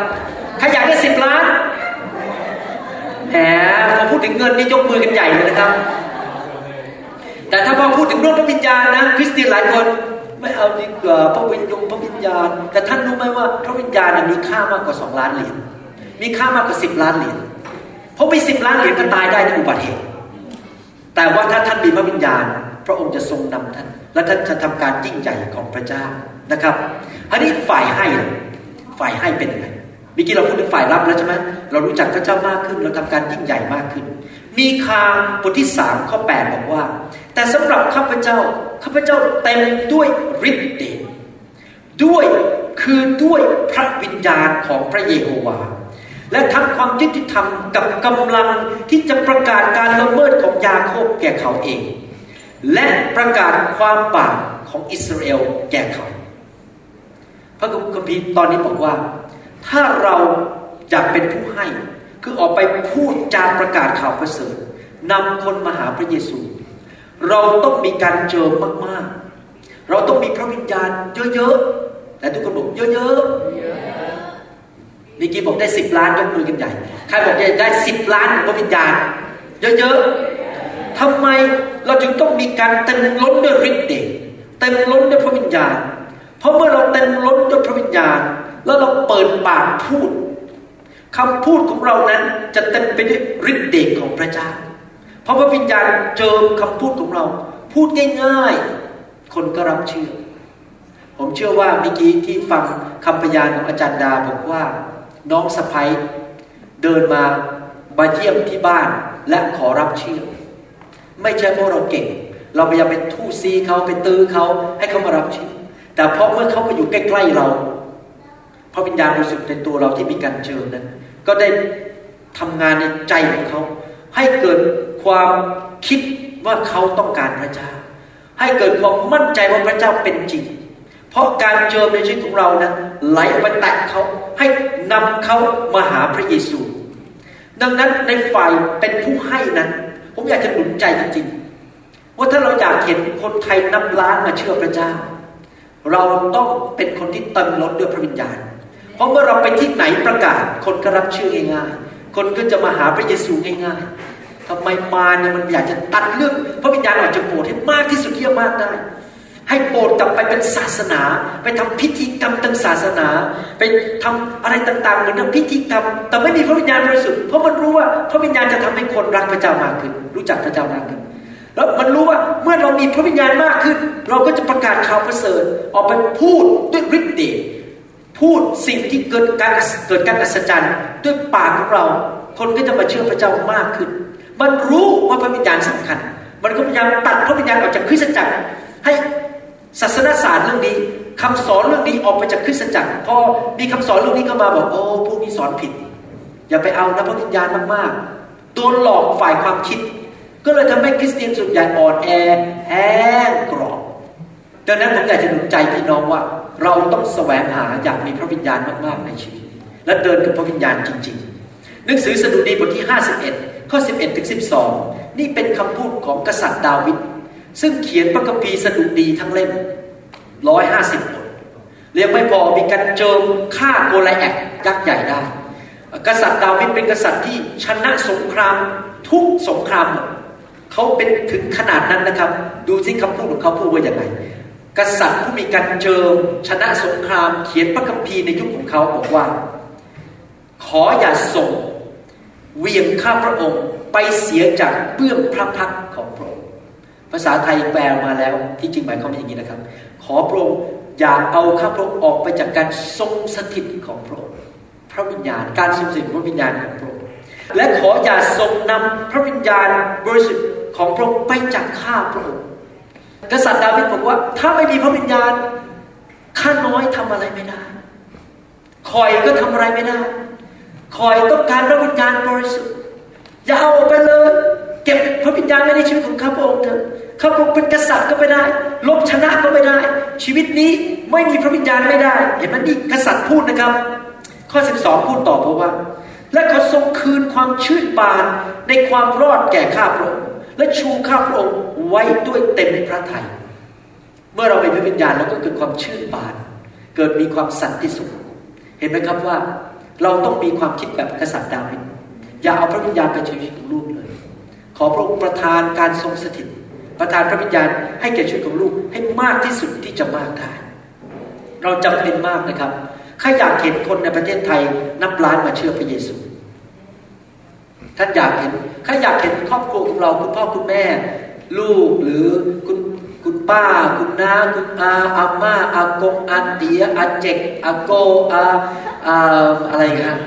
ใครอยากได้สิบล้านแหมพอพูดถึงเงินนี่ยกมือกันใหญ่เลยนะครับแต่ถ้าพอพูดถึงเรื่องพระวิญญาณนะคริสเตียนหลายคนไม่เอาดีกว่าพระวิญญาณพระวิญญาณแต่ท่านรู้ไหมว่าพระวิญญาณมีค่ามากกว่าสองล้านเหรียญมีค่ามากกว่าสิบล้านเหรียญเพราะไปสิบล้านเหรียญก็ตายได้ในอุบัติเหตุแต่ว่าถ้าท่านมีพระวิญญาณพระองค์จะทรงนำท่านและท่านจะทำการยิ่งใหญ่ของพระเจ้านะครับอันนี้ฝ่ายให้ฝ่ายให้เป็นยังไงเมื่อกี้เราพูดถึงฝ่ายรับแล้วใช่ไหมเรารู้จักพระเจ้ามากขึ้นเราทำการยิ่งใหญ่มากขึ้นมีคางบทที่สามข้อแปดบอกว่าแต่สำหรับข้าพเจ้าข้าพเจ้าเต็มด้วยฤทธิ์เดชด้วยคือด้วยพระวิญญาณของพระเยโฮวาและทำความยุติธรรมกับกำลังที่จะประกาศการละเมิดของยาโคบแก่เขาเองและประกาศความบาปของอิสราเอลแก่เขาพระคัมภีร์ตอนนี้บอกว่าถ้าเราอยากเป็นผู้ให้คือออกไปพูดจาประกาศข่าวประเสริฐนำคนมาหาพระเยซูเราต้องมีการเจิมมากๆเราต้องมีพระวิญญาณเยอะๆแต่ทุกคนบอกเยอะๆเมื่อกี้บอกได้สิบล้านยกมือกันใหญ่ใครบอกอยากได้สิบล้านพระวิญญาณเยอะๆทำไมเราจึงต้องมีการเต็มล้นด้วยฤทธิ์เดชเต็มล้นด้วยพระวิญญาณเพราะเมื่อเราเต็มล้นด้วยพระวิญญาณแล้วเราเปิดปากพูดคำพูดของเรานั้นจะเต็มไปด้วยฤทธิ์เดชของพระเจ้าเพราะพระวิญญาณเจิมคำพูดของเราพูดง่ายๆคนก็รับเชื่อผมเชื่อว่าเมื่อกี้ที่ฟังคำพยานของอาจารย์ดาบอกว่าน้องสะใภ้เดินมามาเยี่ยมที่บ้านและขอรับเชื่อไม่ใช่เพราะเราเก่งเราพยายามไปทู่ซีเขาไปตื้อเขาให้เขามารับเชื่อแต่เพราะเมื่อเขามาอยู่ใกล้ๆเราพระวิญญาณบริสุทธิ์ในตัวเราที่มีการเจิมนั้นก็ได้ทำงานในใจของเขาให้เกิดความคิดว่าเขาต้องการพระเจ้าให้เกิดความมั่นใจว่าพระเจ้าเป็นจริงเพราะการเจิมในชีวิตของเรานั้นไหลออกไปแตะเขาให้นำเขามาหาพระเยซูดังนั้นในฝ่ายเป็นผู้ให้นั้นผมอยากจะหนุนใจจริงๆว่าถ้าเราอยากเห็นคนไทยนับล้านมาเชื่อพระเจ้าเราต้องเป็นคนที่เต็มล้นด้วยพระวิญญาณเพราะเมื่อเราไปที่ไหนประกาศคนก็รับเชื่อง่ายๆคนก็จะมาหาพระเยซูง่ายๆทำไมมารเนี่ยมันอยากจะตัดเรื่องพระวิญญาณออกจากโบสถ์ให้มากที่สุดเที่ยมากได้ให้โบสถ์กลับไปเป็นศาสนาไปทำพิธีกรรมทางศาสนาไปทำอะไรต่างๆเหมือนทำพิธีกรรมแต่ไม่มีพระวิญญาณบริสุทธิ์เพราะมันรู้ว่าพระวิญญาณจะทำให้คนรักพระเจ้ามากขึ้นรู้จักพระเจ้ามากขึ้นแล้วมันรู้ว่าเมื่อเรามีพระวิญญาณมากขึ้นเราก็จะประกาศข่าวประเสริฐออกไปพูดด้วยฤทธิ์เดชพูดสิ่งที่เกิดการเกิดการอัศจรรย์ด้วยปากของเราคนก็จะมาเชื่อพระเจ้ามากขึ้นมันรู้ว่าพระวิญญาณสำคัญมันก็พยายามตัดพระวิญญาณออกจากคริสตจักรให้ศาสนศาสตร์เรื่องนี้ คำสอนเรื่องนี้ออกไปจากคริสตจักรพอมีคำสอนเรื่องนี้เข้ามาบอกโอ้พวกนี้สอนผิดอย่าไปเอานะพระวิญญาณมากๆตัวหลอกฝ่ายความคิดก็เลยทำให้คริสเตียนส่วนใหญ่อ่อนแอแห้งกรอบดังนั้นผมอยากจะหนุนใจพี่น้องว่าเราต้องแสวงหาอยากมีพระวิญญาณมากๆในชีวิตและเดินกับพระวิญญาณจริงๆหนังสือสดุดีบทที่ห้าสิบเอ็ดข้อสิบเอ็ดถึงสิบสองนี่เป็นคำพูดของกษัตริย์ดาวิดซึ่งเขียนพระคัมภีร์สดุดีทั้งเล่มหนึ่งร้อยห้าสิบบทเรียกไม่พอมีการเจิมฆ่าโกลิอัทยักษ์ใหญ่ได้กษัตริย์ดาวิดเป็นกษัตริย์ที่ชนะสงครามทุกสงครามเขาเป็นถึงขนาดนั้นนะครับดูสิคำพูดของเขาพูดว่าอย่างไรกษัตริย์ผู้มีการเจิมชนะสงครามเขียนพระคัมภีร์ในยุคของเขาบอกว่าขออย่าส่งเวียงข้าพระองค์ไปเสียจากเบื้องพระพักของพระองค์ภาษาไทยแปลมาแล้วที่จริงหมายความอย่างนี้นะครับขอพระองค์อย่าเอาข้าพระองค์ออกไปจากการทรงสถิตของพระองค์พระวิญญาณการทรงสถิตพระวิญญาณของพระองค์และขออย่าทรงนำพระวิญญาณบริสุทธิ์ของพระองค์ไปจากข้าพระองค์กษัตริย์ดาวิดบอกว่าถ้าไม่มีพระวิญญาณข้าน้อยทำอะไรไม่ได้คอยก็ทำอะไรไม่ได้คอยต้องการพระวิญญาณบริสุทธิ์อย่าเอาออกไปเลยเก็บพระวิญญาณไว้ในชีวิตของข้าพระองค์เถอะข้าพระองค์เป็นกษัตริย์ก็ไม่ได้ลบชนะก็ไม่ได้ชีวิตนี้ไม่มีพระวิญญาณไม่ได้เห็นไหมนี่กษัตริย์พูดนะครับข้อสิบสองพูดต่อเพราะว่าและขอทรงคืนความชื่นบานในความรอดแก่ข้าพระองค์และชูข้าพระองค์ไว้ด้วยเต็มพระทัยเมื่อเราเป็นพระวิญญาณเราก็เกิดความชื่นบานเกิดมีความสันติสุขเห็นไหมครับว่าเราต้องมีความคิดแบบกษัตริย์ดาวิดอย่าเอาพระวิญญาณไปใช้ชีวิตของลูกเลยขอพระองค์ประทานการทรงสถิตประทานพระวิญญาณให้แก่ชีวิตของลูกให้มากที่สุดที่จะมากได้เราจำเป็นมากนะครับใครอยากเห็นคนในประเทศไทยนับล้านมาเชื่อพระเยซูท่านอยากเห็นใครอยากเห็นครอบครัวของเราคุณพ่อคุณแม่ลูกหรือคุณคุณป้าคุณน้าคุณอาอาม่าอากงอาเตียอาเจกอาโกอาอ่าอะไรครับ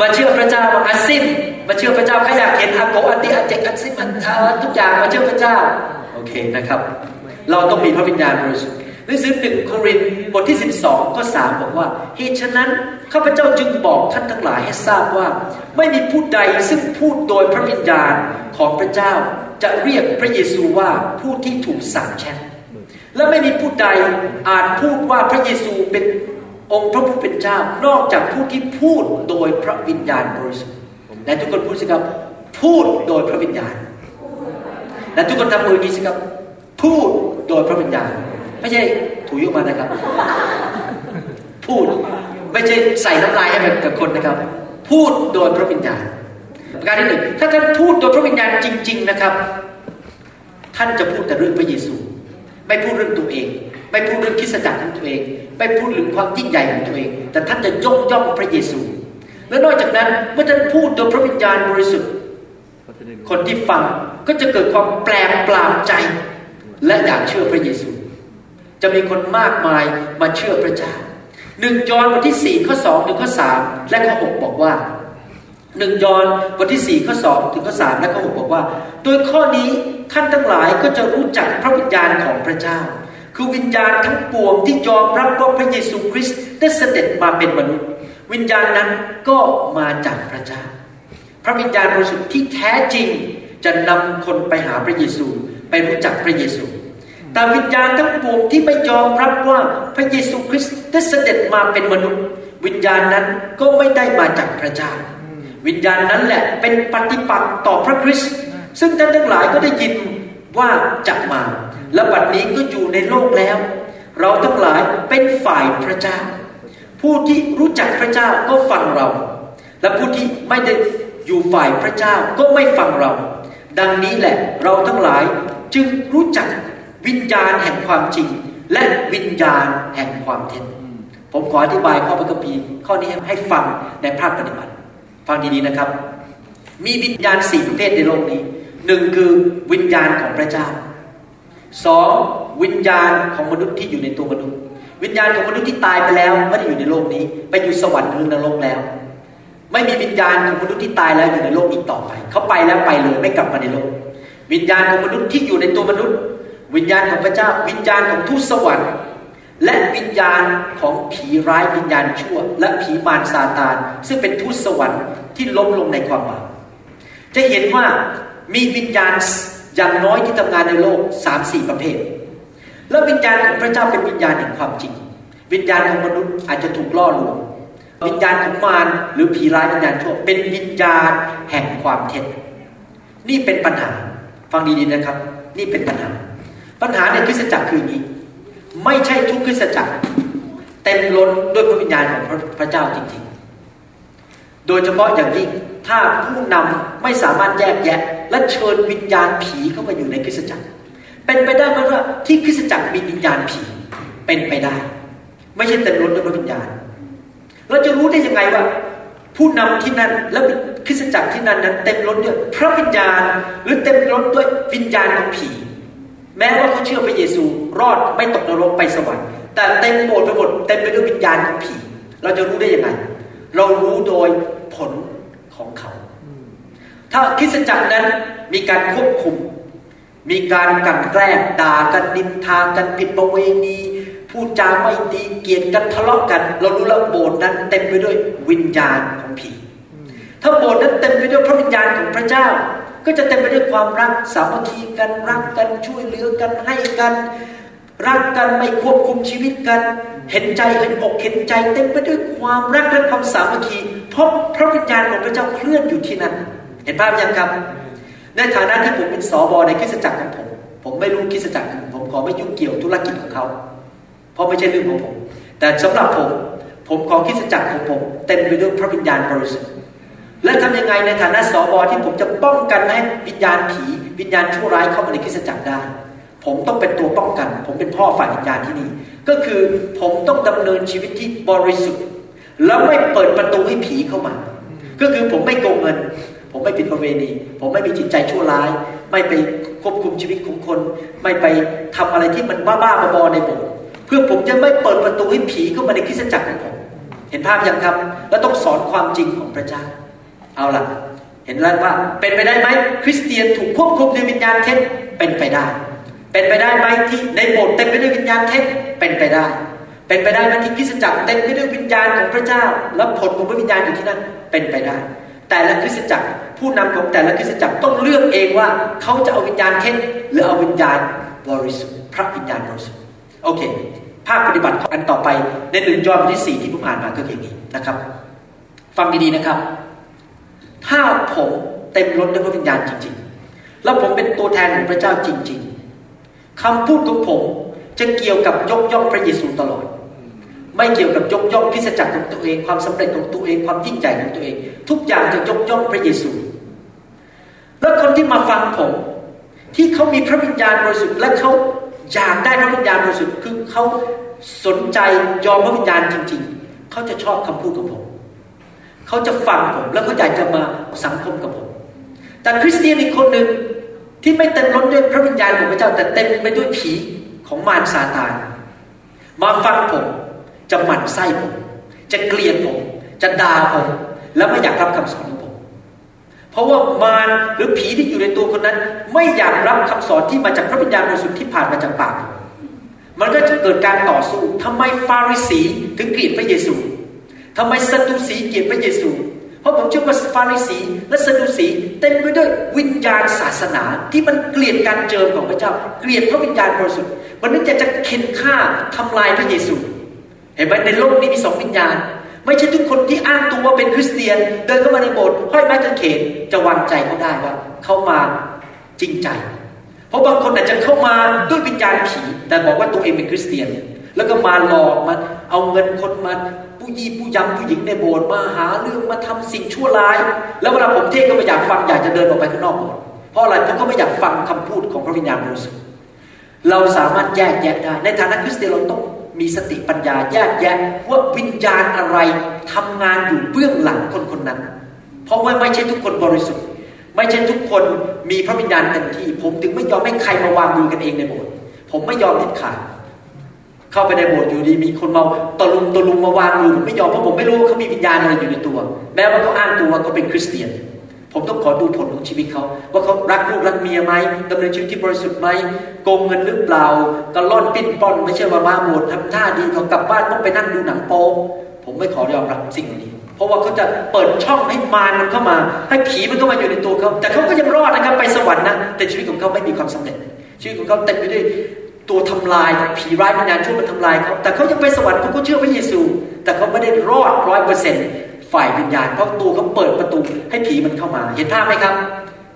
มาเชื่อพระเจ้าอาซิมมาเชื่อพระเจ้าใครอยากเห็นอาโกอาเตียอาเจกอาซิมทุกอย่างมาเชื่อพระเจ้าโอเคนะครับเราต้องมีพระวิญญาณบริสุทธิ์หนังสือหนึ่งโครินธ์บทที่สิบสองข้อสามบอกว่าเหตุฉะนั้นข้าพเจ้าจึงบอกท่านทั้งหลายให้ทราบว่าไม่มีผู้ใดซึ่งพูดโดยพระวิญญาณของพระเจ้าจะเรียกพระเยซูว่าผู้ที่ถูกสาปแช่งและไม่มีผู้ใดอาจพูดว่าพระเยซูเป็นองค์พระผู้เป็นเจ้านอกจากผู้ที่พูดโดยพระวิญญาณบริสุทธิ์และทุกคนพูดสิครับพูดโดยพระวิญญาณและทุกคนทำมือดีสิครับพูดโดยพระวิญญาณไม่ใช่ถูยออกมานะครับพูดไม่ใช่ใส่น้ำลายให้กับคนนะครับพูดโดยพระวิญญาณประการที่หนึ่งถ้าท่านพูดโดยพระวิญญาณจริงๆนะครับท่านจะพูดแต่เรื่องพระเยซูไม่พูดเรื่องตัวเองไม่พูดเรื่องคริสตจักรของตัวเองไม่พูดถึงความยิ่งใหญ่ของตัวเองแต่ท่านจะยกย่องพระเยซูและนอกจากนั้นเมื่อท่านพูดโดยพระวิญญาณบริสุทธิ์คนที่ฟังก็จะเกิดความแปลกปลาบใจและอยากเชื่อพระเยซูจะมีคนมากมายมาเชื่อพระเจ้าหนึ่งยอห์นบทที่สี่ข้อสองถึงข้อสามและข้อหกบอกว่าหนึ่งยอห์นบทที่สี่ข้อสองถึงข้อสามและข้อหกบอกว่าโดยข้อนี้ท่านทั้งหลายก็จะรู้จักพระวิญญาณของพระเจ้าคือวิญญาณทั้งปวงที่ยอมรับว่าพระเยซูคริสต์ได้เสด็จมาเป็นมนุษย์วิญญาณนั้นก็มาจากพระเจ้าพระวิญญาณบริสุทธิ์ที่แท้จริงจะนำคนไปหาพระเยซูไปรู้จักพระเยซูแต่วิญญาณทั้งปวงที่ไม่ยอมรับว่าพระเยซูคริสต์ได้เสด็จมาเป็นมนุษย์วิญญาณนั้นก็ไม่ได้มาจากพระเจ้าวิญญาณนั้นแหละเป็นปฏิปักษ์ต่อพระคริสต์ซึ่งท่านทั้งหลายก็ได้ยินว่าจะมาและบัดนี้ก็อยู่ในโลกแล้วเราทั้งหลายเป็นฝ่ายพระเจ้าผู้ที่รู้จักพระเจ้าก็ฟังเราและผู้ที่ไม่ได้อยู่ฝ่ายพระเจ้าก็ไม่ฟังเราดังนี้แหละเราทั้งหลายจึงรู้จักวิญญาณแห่งความจริงและวิญญาณแห่งความเท็จผมขออธิบายข้อพระคัมภีร์ข้อนี้ให้ฟังในภาคปฏิบัติฟังดีๆนะครับมีวิญญาณสี่ประเภทในโลกนี้หนึ่งคือวิญญาณของพระเจ้าสองวิญญาณของมนุษย์ที่อยู่ในตัวมนุษย์วิญญาณของมนุษย์ที่ตายไปแล้วไม่ได้อยู่ในโลกนี้ไปอยู่สวรรค์หรือนรกแล้วไม่มีวิญญาณของมนุษย์ที่ตายแล้วอยู่ในโลกอีกต่อไปเขาไปแล้วไปเลยไม่กลับมาในโลกวิญญาณของมนุษย์ที่อยู่ในตัวมนุษย์ วิญญาณของพระเจ้าวิญญาณของทูตสวรรค์และวิญญาณของผีร้ายวิญญาณชั่วและผีมารซาตานซึ่งเป็นทูตสวรรค์ที่ล้มลงในความบาปจะเห็นว่ามีวิญญาณอย่างน้อยที่ทำงานในโลก สามถึงสี่ ประเภทและวิญญาณของพระเจ้าเป็นวิญญาณแห่งความจริงวิญญาณของมนุษย์อาจจะถูกล่อลวงวิญญาณของมารหรือผีร้ายวิญญาณชั่วเป็นวิญญาณแห่งความเท็จนี่เป็นปัญหาฟังดีๆนะครับนี่เป็นปัญหาปัญหาในคริสตจักรคือนี้ไม่ใช่ทุกคริสตจักรเต็มล้นด้วยพระวิญญาณของพระเจ้าจริงๆโดยเฉพาะอย่างยิ่งถ้าผู้นำไม่สามารถแยกแยะและเชิญวิญญาณผีเข้ามาอยู่ในคริสตจักรเป็นไปได้ไหมว่าที่คริสตจักรมีวิญญาณผีเป็นไปได้ไม่ใช่เต็มล้นด้วยพระวิญญาณเราจะรู้ได้ยังไงว่าผู้นำที่นั่นและคริสตจักรที่นั่นนั้นเต็มล้นด้วยพระวิญญาณหรือเต็มล้นด้วยวิญญาณของผีแม้ว่าเขาเชื่อพระเยซูรอดไม่ตกนรกไปสวรรค์แต่เต็มโบสถ์ไปหมดเต็มไปด้วยวิญญาณของผีเราจะรู้ได้ยังไงเรารู้โดยผลของเขาถ้าคริสตจักรนั้นมีการควบคุมมีการกลั่นแกล้งด่ากันนินทากันผิดประเวณีพูดจาไม่ดีเกลียดกันทะเลาะกันเรารู้แล้วโบสถ์นั้นเต็มไปด้วยวิญญาณของผีถ้าโบสถ์นั้นเต็มไปด้วยพระวิญญาณของพระเจ้าก็จะเต็มไปด้วยความรักสามัคคีกันรักกันช่วยเหลือกันให้กันรักกันไม่ควบคุมชีวิตกันเห็นใจเห็นอกเห็นใจเต็มไปด้วยความรักและความสามัคคีเพราะพระวิญญาณของพระเจ้าเคลื่อนอยู่ที่นั่นเห็นภาพยังครับในฐานะที่ผมเป็นสบในคริสตจักรของผมผมไม่รู้คริสตจักรอื่นผมขอไม่ยุ่งเกี่ยวธุรกิจของเขาเพราะไม่ใช่เรื่องของผมแต่สำหรับผมผมขอคริสตจักรของผมเต็มไปด้วยพระวิญญาณบริสุทธิ์และทำยังไงในฐานะสบที่ผมจะป้องกันให้วิญญาณผีวิญญาณชั่วร้ายเข้ามาในคริสตจักรได้ผมต้องเป็นตัวป้องกันผมเป็นพ่อฝ่ายวิญญาณที่นี่ก็คือผมต้องดำเนินชีวิตที่บริสุทธิ์แล้วไม่เปิดประตูให้ผีเข้ามาก็คือผมไม่โกงเงินผมไม่ผิดประเวณีผมไม่มีจิตใจชั่วร้ายไม่ไปควบคุมชีวิตของคนไม่ไปทำอะไรที่มันบ้าๆบอๆในโบสถ์เพื่อผมจะไม่เปิดประตูให้ผีเข้ามาในคริสตจักรของผมเห็นภาพยังครับและต้องสอนความจริงของพระเจ้าเอาล่ะเห็นแล้วว่าเป็นไปได้ไหมคริสเตียนถูกควบคุมด้วยวิญญาณเท็จเป็นไปได้เป็นไปได้ไหมที่ในโบสถ์เต็มไปด้วยวิญญาณเท็จเป็นไปได้เป็นไปได้ไหมที่คริสตจักรเต็มไปด้วยวิญญาณของพระเจ้าและผลของพระวิญญาณอยู่ที่นั่นเป็นไปได้แต่ละคริสตจักรผู้นำของแต่ละคริสตจักรต้องเลือกเองว่าเขาจะเอาวิญญาณเท็จหรือเอาวิญญาณบริสุทธิ์พระวิญญาณบริสุทธิ์โอเคภาคปฏิบัติอันต่อไปในหนึ่งยอห์นบทที่สี่ที่ผมอ่านมาก็อย่างนี้นะครับฟังดีๆนะครับถ้าผมเต็มล้นด้วยพระวิญญาณจริงๆแล้วผมเป็นตัวแทนของพระเจ้าจริงๆคำพูดของผมจะเกี่ยวกับยกย่องพระเยซูตลอดไม่เกี่ยวกับยกย่องคริสตจักรของตัวเองความสำเร็จของตัวเองความยิ่งใหญ่ของตัวเองทุกอย่างจะยกย่องพระเยซูและคนที่มาฟังผมที่เขามีพระวิญญาณบริสุทธิ์และเขาอยากได้พระวิญญาณบริสุทธิ์คือเขาสนใจยอมพระวิญญาณจริงๆเขาจะชอบคำพูดของผมเขาจะฟังผมแล้วเขาอยากจะมาสังคมกับผมแต่คริสเตียนอีกคนหนึ่งที่ไม่เต็มล้นด้วยพระวิญญาณของพระเจ้าแต่เต็มไปด้วยผีของมารซาตานมาฟังผมจะหมั่นไส้ผมจะเกลียดผมจะด่าผมแล้วไม่อยากรับคำสอนของผมเพราะว่ามารหรือผีที่อยู่ในตัวคนนั้นไม่อยากรับคำสอนที่มาจากพระวิญญาณบริสุทธิ์ที่ผ่านมาจากปากมันก็จะเกิดการต่อสู้ทำไมฟาริสีถึงเกลียดพระเยซูทำไมซาดูสีเกลียดพระเยซูเพราะผมเชื่อว่าฟาริสีและซาดูสีเต็มไปด้วยวิญญาณศาสนาที่มันเกลียดการเจิมของพระเจ้าเกลียดพระวิญญาณบริสุทธิ์มันนึกจะเข็นฆ่าทำลายพระเยซูเห็นไหมในโลกนี้มีสองวิญญาณไม่ใช่ทุกคนที่อ้างตัวว่าเป็นคริสเตียนเดินเข้ามาในโบสถ์ห้อยไม้กางเขนจะวางใจเขาได้ว่าเข้ามาจริงใจเพราะบางคนอาจจะเข้ามาด้วยวิญญาณผีแต่บอกว่าตัวเองเป็นคริสเตียนแล้วก็มาหลอกมาเอาเงินคนมาผู้ยี่ผู้ยำผู้หญิงในโบสถ์มาหาเรื่องมาทำสิ่งชั่วร้ายแล้วเวลาผมเทศก็ไม่อยากฟังอยากจะเดินออกไปข้างนอกโบสถ์เพราะอะไรผมก็ไม่อยากฟังคำพูดของพระวิญญาณบริสุทธิ์เราสามารถแยกแยะได้ในฐานะคริสเตียนเราต้องมีสติปัญญาแยกแยะว่าวิญญาณอะไรทำงานอยู่เบื้องหลังคนคนนั้นเพราะว่าไม่ใช่ทุกคนบริสุทธิ์ไม่ใช่ทุกคนมีพระวิญญาณเต็มที่ผมถึงไม่ยอมให้ใครมาวางมือกันเองในโบสถ์ผมไม่ยอมเด็ดขาดเข้าไปในโบสถ์อยู่ดีมีคนมาตะลุมตะลุมมาวางมือผมไม่ยอมเพราะผมไม่รู้ว่าเขามีวิญญาณอะไรอยู่ในตัวแม้ว่าเขาอ้างตัวว่าเขาเป็นคริสเตียน ผมต้องขอดูผลของชีวิตเขาว่าเขารักลูกรักเมียไหมดำเนินชีวิตที่บริสุทธิ์ไหมโกงเงินหรือเปล่ากระล่อนปิ้นป้อนไม่ใช่ว่ามาโหมดทำท่าดีเขากลับบ้านต้องไปนั่งดูหนังโป๊ผมไม่ขอยอมรับสิ่งนี้เพราะว่าเขาจะเปิดช่องให้มารมันเข้ามาให้ผีมันเข้ามาอยู่ในตัวเขาแต่เขาก็ยังรอดนะครับไปสวรรค์นะแต่ชีวิตของเขาไม่มีความสำเร็จชีวิตของเขาเต็มไปด้วยตัวทำลายผีร้ายวิญญาณชั่วมันทำลายเขาแต่เขายังไปสวรรค์เขาก็เชื่อพระเยซูแต่เขาไม่ได้รอดร้อยเปอร์เซ็นต์ฝ่ายวิญญาณเพราะตัวเขาเปิดประตูให้ผีมันเข้ามาเห็นภาพไหมครับ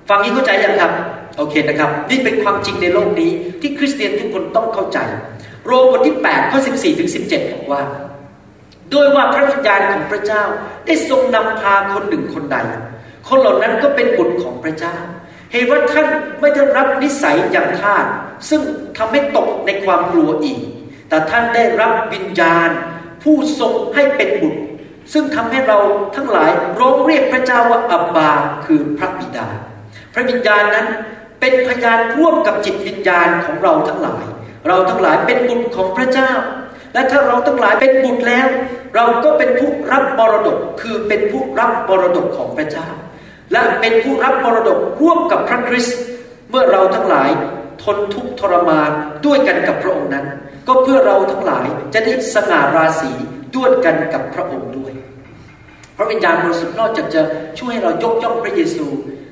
ฟังนี้เข้าใจยังครับโอเคนะครับนี่เป็นความจริงในโลกนี้ที่คริสเตียนทุกคนต้องเข้าใจโรมบทที่แปดข้อสิบสี่ถึงสิบเจ็ดบอกว่าด้วยว่าพระวิญญาณของพระเจ้าได้ทรงนำพาคนหนึ่งคนใดคนเหล่านั้นก็เป็นบุตรของพระเจ้าเหตุว่าท่านไม่ได้รับนิสัยอย่างทาสซึ่งทำให้ตกในความกลัวอีกแต่ท่านได้รับวิญญาณผู้ทรงให้เป็นบุตรซึ่งทำให้เราทั้งหลายร้องเรียกพระเจ้าว่าอับบาคือพระบิดาพระวิญญาณนั้นเป็นพยานร่วมกับจิตวิญญาณของเราทั้งหลายเราทั้งหลายเป็นบุตรของพระเจ้าและถ้าเราทั้งหลายเป็นบุตรแล้วเราก็เป็นผู้รับมรดกคือเป็นผู้รับมรดกของพระเจ้าและเป็นผู้รับมรดกร่วมกับพระคริสต์เมื่อเราทั้งหลายทนทุกข์ทรมานด้วยกันกับพระองค์นั้นก็เพื่อเราทั้งหลายจะได้สง่าราศีด้วยกันกับพระองค์ด้วยพระวิญญาณบริสุทธิ์นอกจากจะช่วยให้เรายกย่องพระเยซู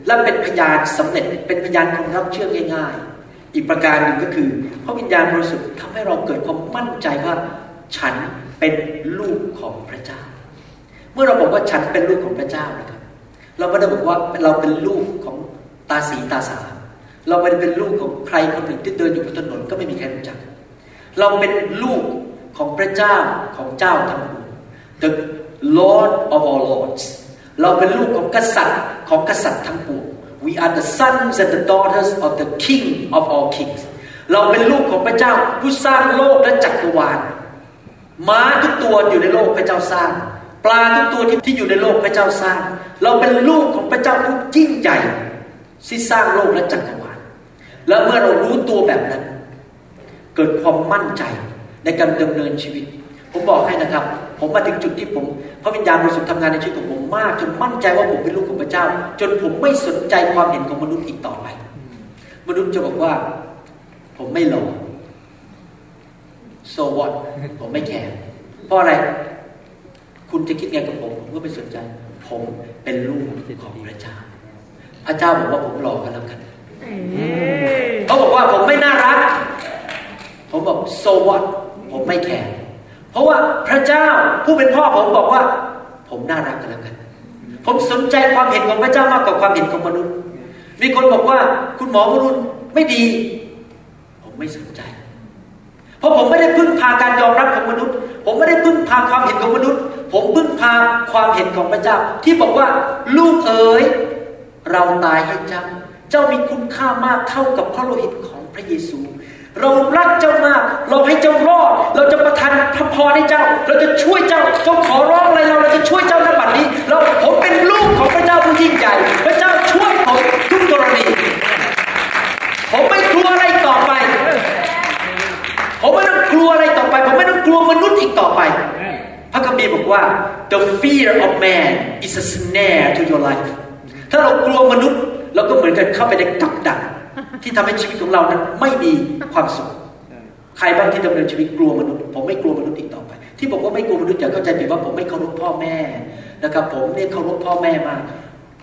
และเป็นพยานสำเร็จเป็นพยานของรับเชื่อง่ายๆอีกประการหนึ่งก็คือพระวิญญาณบริสุทธิ์ทำให้เราเกิดความมั่นใจว่าฉันเป็นลูกของพระเจ้าเมื่อเราบอกว่าฉันเป็นลูกของพระเจ้านะครับเราไม่ได้บอกว่าเราเป็นลูกของตาสีตาสาเราไม่ได้เป็นลูกของใครคนหนึ่งที่เดินอยู่บนถนนก็ไม่มีใครรู้จักเราเป็นลูกของพระเจ้าของเจ้าทั้งปวง The Lord of all Lords เราเป็นลูกของกษัตริย์ของกษัตริย์ทั้งปวง We are the sons and the daughters of the King of all kings เราเป็นลูกของพระเจ้าผู้สร้างโลกและจักรวาลม้าทุกตัวอยู่ในโลกพระเจ้าสร้างปลาทุกตัวที่อยู่ในโลกพระเจ้าสร้างเราเป็นลูกของพระเจ้าผู้ยิ่งใหญ่ที่สร้างโลกและจักรวาลและเมื่อเรารู้ตัวแบบนั้นเกิดความมั่นใจในการดำเนินชีวิตผมบอกให้นะครับผมมาถึงจุดที่ผมพระวิญญาณบริสุทธิ์ทำงานในชีวิตของผมมากจนมั่นใจว่าผมเป็นลูกของพระเจ้าจนผมไม่สนใจความเห็นของมนุษย์อีกต่อไปมนุษย์จะบอกว่าผมไม่หลง so what ผมไม่แคร์เพราะอะไรคุณจะคิดไงกับผมผมก็ไม่สนใจผมเป็นลูกของพระเจ้าพระเจ้าบอกว่าผมหลอกกันแล้วกันเขาบอกว่าผมไม่น่ารักผมบอก so what ผมไม่แคร์เพราะว่าพระเจ้าผู้เป็นพ่อผมบอกว่าผมน่ารักกันแล้วกันผมสนใจความเห็นของพระเจ้ามากกว่าความเห็นของมนุษย์มีคนบอกว่าคุณหมอวรุณไม่ดีผมไม่สนใจเพราะผมไม่ได้พึ่งพาการยอมรับของมนุษย์ผมไม่ได้พึ่งพาความเห็นของมนุษย์ผมพึ่งพาความเห็นของพระเจ้าที่บอกว่าลูกเอ๋ยเราตายให้เจ้าเจ้ามีคุณค่ามากเท่ากับพระโลหิตของพระเยซูเรารักเจ้ามากเราให้เจ้ารอดเราจะประทานพระพรให้เจ้าเราจะช่วยเจ้าเจ้าขอร้องอะไรเราเราจะช่วยเจ้าในบัดนี้เราผมเป็นลูกของพระเจ้าผู้ยิ่งใหญ่พระเจ้าช่วยผมทุกกรณีผมไม่กลัวอะไรต่อไปผมไม่ต้องกลัวอะไรต่อไปผมไม่ต้องกลัวมนุษย์อีกต่อไปพระคัมภีร์บอกว่า the fear of man is a snare to your life ถ้าเรากลัวมนุษย์เราก็เหมือนกันเข้าไปในกับดักที่ทำให้ชีวิตของเรานั้นไม่มีความสุขใครบ้างที่ดำเนินชีวิตกลัวมนุษย์ผมไม่กลัวมนุษย์อีกต่อไปที่บอกว่าไม่กลัวมนุษย์อย่าเข้าใจผิดว่าผมไม่เคารพพ่อแม่นะครับผมเนี่ยเคารพพ่อแม่มาก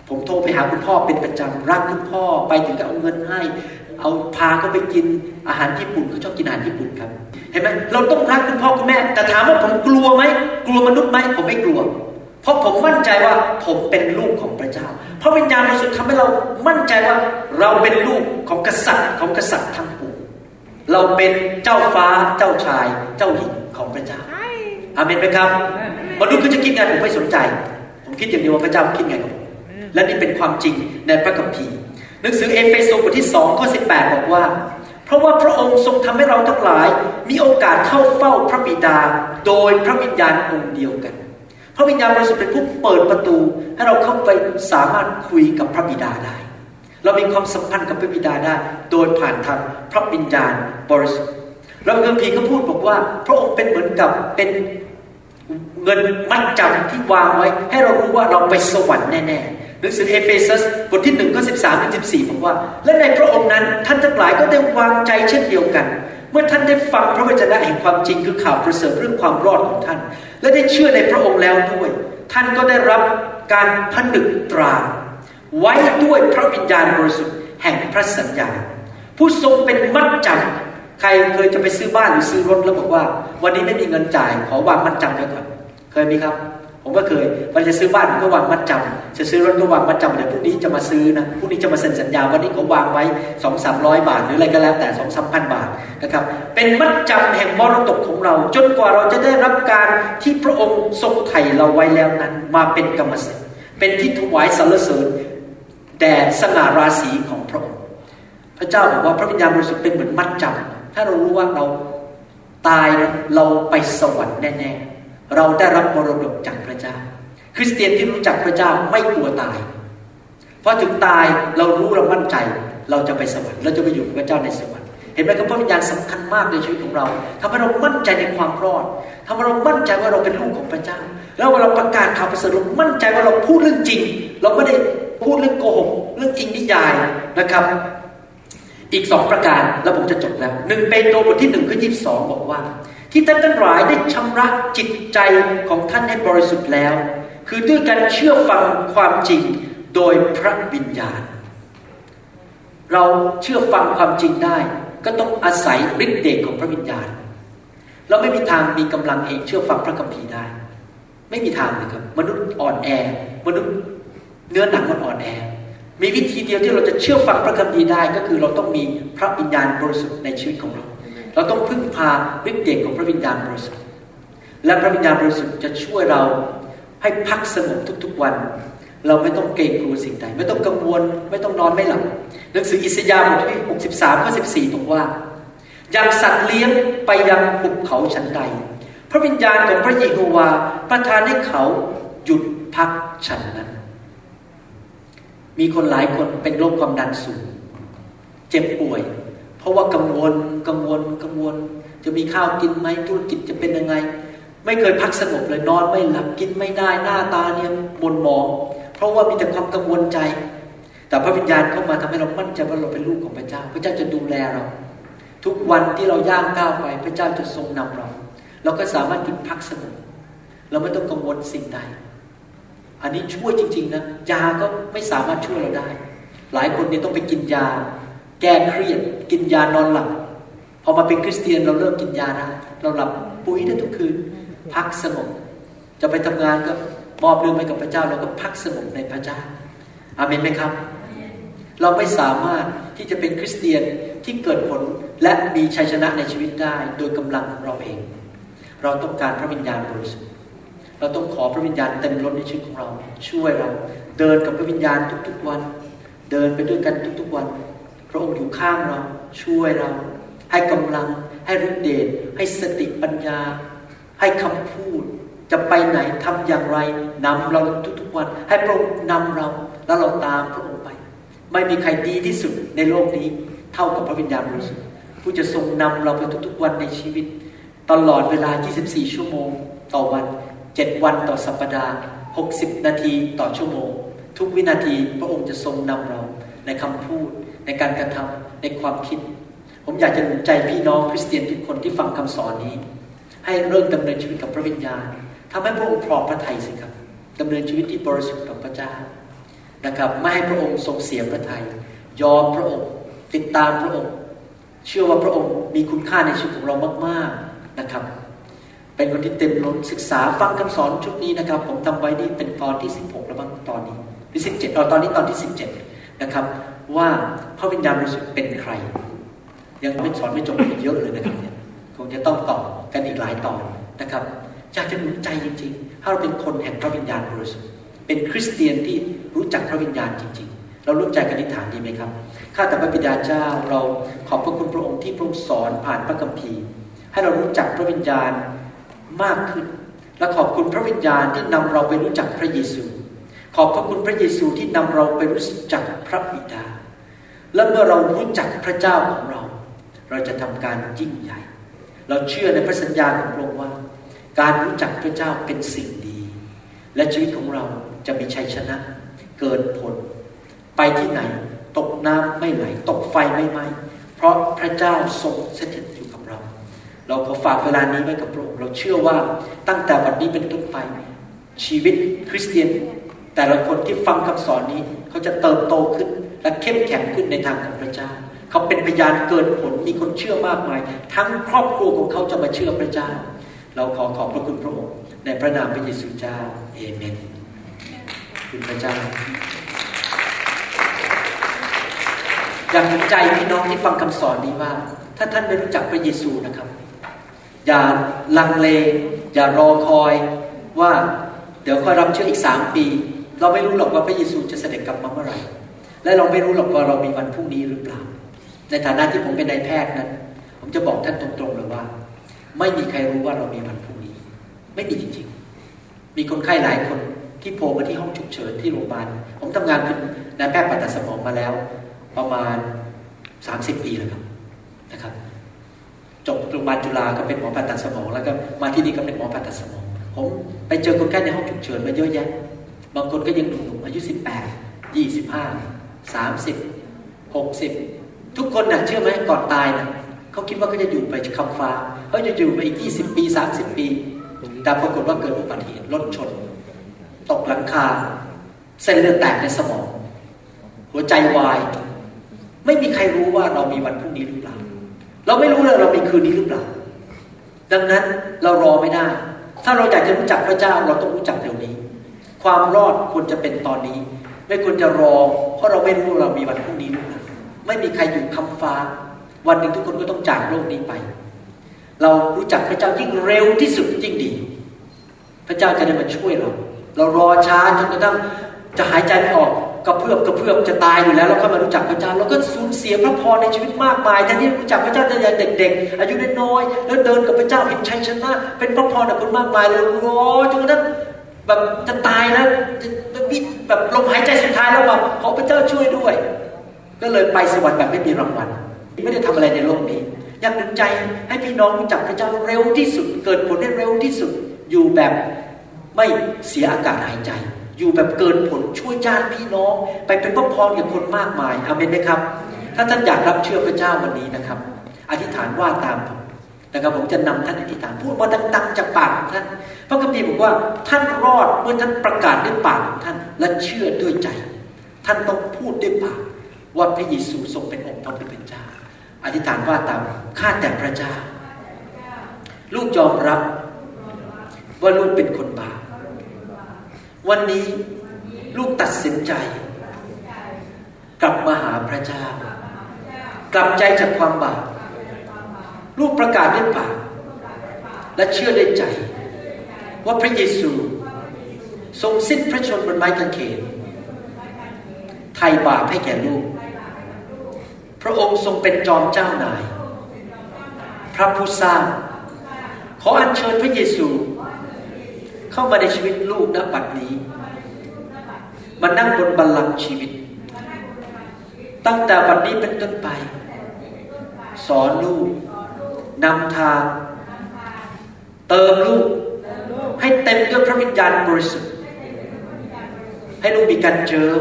ผมโทรไปหาคุณพ่อเป็นประจำรักคุณพ่อไปถึงก็เอาเงินให้เอาพาเขาไปกินอาหารญี่ปุ่นเขาชอบกินอาหารญี่ปุ่นครับเห็นไหมเราต้องรักคุณพ่อคุณแม่แต่ถามว่าผมกลัวไหมกลัวมนุษย์ไหมผมไม่กลัวเพราะผมมั่นใจว่าผมเป็นลูกของพระเจ้าพระวิญญาณบริสุทธิ์ทำให้เรามั่นใจว่าเราเป็นลูกของกษัตริย์ของกษัตริย์ทั้งปวงเราเป็นเจ้าฟ้าเจ้าชายเจ้าหญิงของพระเจ้าอาเมนไหมครับมนุษย์ก็จะคิดไงผมไม่สนใจผมคิดอย่างเดียวว่าพระเจ้าคิดไงกับผมและนี่เป็นความจริงในพระคัมภีร์หนังสือเอเฟซัสบทที่สองข้อสิบแปดบอกว่าเพราะว่าพระองค์ทรงทำให้เราทั้งหลายมีโอกาสเข้าเฝ้าพระบิดาโดยพระวิญญาณองค์เดียวกันพระวิญญาณบริสุทธิ์เป็นผู้เปิดประตูให้เราเข้าไปสามารถคุยกับพระบิดาได้เรามีความสัมพันธ์กับพระบิดาได้โดยผ่านทางพระวิญญาณบริสุทธิ์แล้วพระคัมภีร์ก็พูดบอกว่าพระองค์เป็นเหมือนกับเป็นเงินมัดจำที่วางไว้ให้เรารู้ว่าเราไปสวรรค์แน่ๆห นังสือเอเฟซัสบทที่หนึ่งข้อสิบสามถึงสิบสี่บอกว่าและในพระองค์นั้นท่านทั้งหลายก็ได้วางใจเช่นเดียวกันเมื่อท่านได้ฟังพระวจนะแห่งความจริงคือข่าวประเสริฐเรื่องความรอดของท่านและได้เชื่อในพระองค์แล้วด้วยท่านก็ได้รับการผนึกตราไว้ด้วยพระวิญญาณบริสุทธิ์แห่งพระสัญญาผู้ทรงเป็นมัดจำใครเคยจะไปซื้อบ้านหรือซื้อรถแล้วบอกว่าวันนี้ไม่มีเงินจ่ายขอวางมัดจำไว้ก่อนเคยมีครับผมก็เคยวันจะซื้อบ้านก็วางมัดจำจะซื้อรถก็วางมัดจำเดี๋ยวพรุ่งนี้จะมาซื้อนะพรุ่งนี้จะมาเซ็นสัญญาวันนี้ก็วางไว้ สองพันสามร้อย บาทหรืออะไรก็แล้วแต่ สองพันสามร้อย บาทนะครับเป็นมัดจำแห่งมรดกของเราจนกว่าเราจะได้รับการที่พระองค์ทรงไถ่เราไว้แล้วนั้นมาเป็นกรรมสิทธิ์เป็นที่ถวายสรรเสริญแด่สง่าราศีของพระองค์พระเจ้าบอกว่าพระวิญญาณบริสุทธิ์เป็นเหมือนมัดจำถ้าเรารู้ว่าเราตายเราไปสวรรค์แน่ๆเราได้รับมรดกจากพระเจ้าคริสเตียนที่รู้จักพระเจ้าไม่กลัวตายเพราะถึงตายเรารู้เรามั่นใจเราจะไปสวรรค์เราจะไปอยู่กับพระเจ้าในสวรรค์เห็นไหมครับพระวิญญาณสำคัญมากในชีวิตของเราทำให้เรามั่นใจในความรอดทำให้เรามั่นใจว่าเราเป็นลูกของพระเจ้าแล้วเวลาประกาศข่าวประเสริฐมั่นใจว่าเราพูดเรื่องจริงเราไม่ได้พูดเรื่องโกหกเรื่องอิงนิยายนะครับอีกสองประการแล้วผมจะจบแล้วหนึ่งเปโตรบทที่หนึ่งข้อยี่สิบสองบอกว่าที่ท่านทั้งหลายได้ชำระจิตใจของท่านให้บริสุทธิ์แล้วคือด้วยการเชื่อฟังความจริงโดยพระวิญญาณเราเชื่อฟังความจริงได้ก็ต้องอาศัยฤทธิ์เดชของพระวิญญาณเราไม่มีทางมีกำลังเองเชื่อฟังพระคัมภีร์ได้ไม่มีทางเลยครับมนุษย์อ่อนแอมนุษย์เนื้อหนังมันอ่อนแอมีวิธีเดียวที่เราจะเชื่อฟังพระคัมภีร์ได้ก็คือเราต้องมีพระวิญญาณบริสุทธิ์ในชีวิตของเราเราต้องพึ่งพาฤทธิ์เดชของพระวิญญาณบริสุทธิ์และพระวิญญาณบริสุทธิ์จะช่วยเราให้พักสงบทุกๆวันเราไม่ต้องเกรงกลัวสิ่งใดไม่ต้องกังวลไม่ต้องนอนไม่หลับหนังสืออิสยาห์บทที่หกสิบสามข้อสิบสี่บอกว่าอย่างสัตว์เลี้ยงไปยังหุบเขาชั้นใดพระวิญญาณของพระเยโฮวาประทานให้เขาหยุดพักฉันนั้นมีคนหลายคนเป็นโรคความดันสูงเจ็บป่วยเพราะว่ากังวลกังวลกังวลจะมีข้าวกินไหมธุรกิจจะเป็นยังไงไม่เคยพักสงบเลยนอนไม่หลับกินไม่ได้หน้าตาเนี่ยม่นหมองเพราะว่ามีแต่ความกังวลใจแต่พระวิญญาณเข้ามาทำให้เรามั่นใจว่าเราเป็นลูกของพระเจ้าพระเจ้าจะดูแลเราทุกวันที่เราย่างก้าวไปพระเจ้าจะทรงนำเราเราก็สามารถหยุดพักสงบเราไม่ต้องกังวลสิ่งใดอันนี้ช่วยจริงๆนะยาก็ไม่สามารถช่วยเราได้หลายคนเนี่ยต้องไปกินยาแก้เครียดกินยานอนหลับพอมาเป็นคริสเตียนเราเริ่มกินยาได้เราหลับปุ๋ยได้ทุกคืนพักสงบจะไปทำงานก็มอบเรื่องไว้กับพระเจ้าเราก็พักสงบในพระเจ้าอาเมนไหมครับเราไม่สามารถที่จะเป็นคริสเตียนที่เกิดผลและมีชัยชนะในชีวิตได้โดยกำลังของเราเองเราต้องการพระวิญญาณบริสุทธิ์เราต้องขอพระวิญญาณเต็มล้นในชีวิตของเราช่วยเราเดินกับพระวิญญาณทุกๆวันเดินไปด้วยกันทุกๆวันพระองค์อยู่ข้างเราช่วยเราให้กำลังให้ฤทธิ์เดชให้สติปัญญาให้คำพูดจะไปไหนทำอย่างไรนำเราทุกๆวันให้พระองค์นำเราแล้วเราตามพระองค์ไปไม่มีใครดีที่สุดในโลกนี้เท่ากับพระวิญญาณบริสุทธิ์ผู้จะทรงนำเราไปทุกๆวันในชีวิตตลอดเวลายี่สิบสี่ชั่วโมงต่อวันเจ็ดวันต่อสัปดาห์หกสิบนาทีต่อชั่วโมงทุกวินาทีพระองค์จะทรงนำเราในคำพูดในการกระทำในความคิดผมอยากจะหนุนใจพี่น้องคริสเตียนทุกคนที่ฟังคำสอนนี้ให้เริ่มดำเนินชีวิตกับพระวิญญาณทำให้พระองค์พร้อมพระทัยสิครับดำเนินชีวิตที่บริสุทธิ์กับพระเจ้านะครับไม่ให้พระองค์ทรงเสียพระทัยยอมพระองค์ติดตามพระองค์เชื่อว่าพระองค์มีคุณค่าในชีวิตของเรามากๆนะครับเป็นคนที่เต็มล้นศึกษาฟังคำสอนชุดนี้นะครับผมทำไว้นี่เป็นตอนที่สิบหกแล้วบ้างตอนนี้หรือสิบเจ็ดตอนนี้ตอนที่สิบเจ็ดนะครับว่าพระวิญญาณบริสุทธิ์เป็นใครยังไม่สอนไม่จบเยอะเลยนะครับเนี่ยคงจะต้องต่อกันอีกหลายตอนนะครับอยากจะหนุนใจจริงๆถ้าเราเป็นคนแห่งพระวิญญาณบริสุทธิ์เป็นคริสเตียนที่รู้จักพระวิญญาณจริงๆเราร่วมใจกันอธิษฐานดีไหมครับข้าแต่พระบิดาเจ้าเราขอบพระคุณพระองค์ที่พระองค์สอนผ่านพระคัมภีร์ให้เรารู้จักพระวิญญาณมากขึ้นและขอบคุณพระวิญญาณที่นำเราไปรู้จักพระเยซูขอบพระคุณพระเยซูที่นำเราไปรู้จักพระบิดาและเมื่อเรารู้จักพระเจ้าของเราเราจะทำการยิ่งใหญ่เราเชื่อในพระสัญญาของพระองค์ว่าการรู้จักพระเจ้าเป็นสิ่งดี และชีวิตของเราจะมีชัยชนะเกิดผลไปที่ไหนตกน้ำไม่ไหลตกไฟไม่ไหม้เพราะพระเจ้าทรงสถิตอยู่กับเราเราขอฝากเวลานี้ไว้กับพระองค์เราเชื่อว่าตั้งแต่วันนี้เป็นต้นไปชีวิตคริสเตียนแต่ละคนที่ฟังคำสอนนี้เขาจะเติบโตขึ้นและเข้มแข็งขึ้นในทางของพระเจ้าเขาเป็นพยานเกิดผลมีคนเชื่อมากมายทั้งครอบครัวของเขาจะมาเชื่อพระเจ้าเราขอขอบพระคุณพระองค์ในพระนามพระเยซูเจ้าเอเมนคุณพระเจ้าอยากหนุนใจพี่น้องที่ฟังคำสอนนี้ว่าถ้าท่านไม่รู้จักพระเยซูนะครับอย่าลังเลอย่ารอคอยว่าเดี๋ยวค่อยรับเชื่ออีกสามปีเราไม่รู้หรอกว่าพระเยซูจะเสด็จกลับมาเมื่อไหร่และเราไม่รู้หรอกว่าเรามีวันพรุ่งนี้หรือเปล่าในฐานะที่ผมเป็นนายแพทย์นั้นผมจะบอกท่านตรงๆเลยว่าไม่มีใครรู้ว่าเรามีวันพรุ่งนี้ไม่มีจริงๆมีคนไข้หลายคนที่โผล่มาที่ห้องฉุกเฉินที่โรงพยาบาลผมทำงานเป็นนายแพทย์ผ่าตัดสมองมาแล้วประมาณสามสิบปีแล้วครับนะครับจบโรงพยาบาลจุฬาก็เป็นหมอผ่าตัดสมองแล้วก็มาที่นี่ก็เป็นหมอผ่าตัดสมองผมไปเจอคนไข้ในห้องฉุกเฉินมาเยอะแยะบางคนก็ยังหนุ่มๆอายุสิบแปด ยี่สิบห้า สามสิบ หกสิบทุกคนน่ะเชื่อไหมก่อนตายน่ะเขาคิดว่าเขาจะอยู่ไปคำฟ้าเขาจะอยู่ไปอีกยี่สิบปีสามสิบปีแต่ปรากฏว่าเกิดอุบัติเหตุรถชนตกหลังคาเส้นเลือดแตกในสมองหัวใจวายไม่มีใครรู้ว่าเรามีวันพรุ่งนี้หรือเปล่าเราไม่รู้เลยเรามีคืนนี้หรือเปล่าดังนั้นเรารอไม่ได้ถ้าเราอยากจะรู้จักพระเจ้าเราต้องรู้จักเดี๋ยวนี้ความรอดควรจะเป็นตอนนี้ไม่ควรจะรอเพราะเราไม่รู้เรามีวันพรุ่งนี้หรือเปล่าไม่มีใครอยู่คำฟ้าวันหนึ่งทุกคนก็ต้องจากโลกนี้ไปเรารู้จักพระเจ้ายิ่งเร็วที่สุดยิ่งดีพระเจ้าจะได้มาช่วยเราเรารอช้าจนกระทั่งจะหายใจไม่ออกกระเพื่อมกระเพื่อมจะตายอยู่แล้วเราก็มารู้จักพระเจ้าเราก็สูญเสียพระพรในชีวิตมากมายแทนที่รู้จักพระเจ้าตั้งแต่เด็กๆอายุน้อยๆแล้วเดินกับพระเจ้าเห็นชัยชนะเป็นพระพรกับคนมากมายเลยรอจนกระทั่งแบบจะตายแล้วแบบลมหายใจสุดท้ายแล้วว่าขอพระเจ้าช่วยด้วยก็เลยไปสวรรค์แบบไม่มีรางวัลไม่ได้ทำอะไรในโลกนี้อยากหนุนใจให้พี่น้องรู้จักพระเจ้าเร็วที่สุดเกิดผลได้เร็วที่สุดอยู่แบบไม่เสียอากาศหายใจอยู่แบบเกินผลช่วยญาติพี่น้องไปเป็นพระพรกับคนมากมายอาเมนไหมครับถ้าท่านอยากรับเชื่อพระเจ้าวันนี้นะครับอธิษฐานว่าตามผมนะครับผมจะนำท่านอธิษฐานพูดมาดังๆจากปากของท่านพระคัมภีร์บอกว่าท่านรอดเมื่อท่านประกาศด้วยปากของท่านและเชื่อด้วยใจท่านต้องพูดด้วยปากว่าพระเยซูทรงเป็นองค์พระผู้เป็นเจ้าอธิษฐานว่าตามข้าแต่พระเจ้าลูกยอมรับว่าลูกเป็นคนบาปวันนี้ลูกตัดสินใจกลับมาหาพระเจ้ากลับใจจากความบาปลูกประกาศด้วยปากและเชื่อด้วยใจว่าพระเยซูทรงสิ้นพระชนม์บนไม้กางเขนไถ่บาปให้แก่ลูกพระองค์ทรงเป็นจอมเจ้านายพระผู้สร้างขออัญเชิญพระเยซูเข้ามาในชีวิตลูกณบัดนี้มานั่งบนบัลลังก์ชีวิตตั้งแต่บัดนี้เป็นต้นไปสอนลูกนำทางเติมลูกให้เต็มด้วยพระวิญญาณบริสุทธิ์ให้ลูกมีการเจิม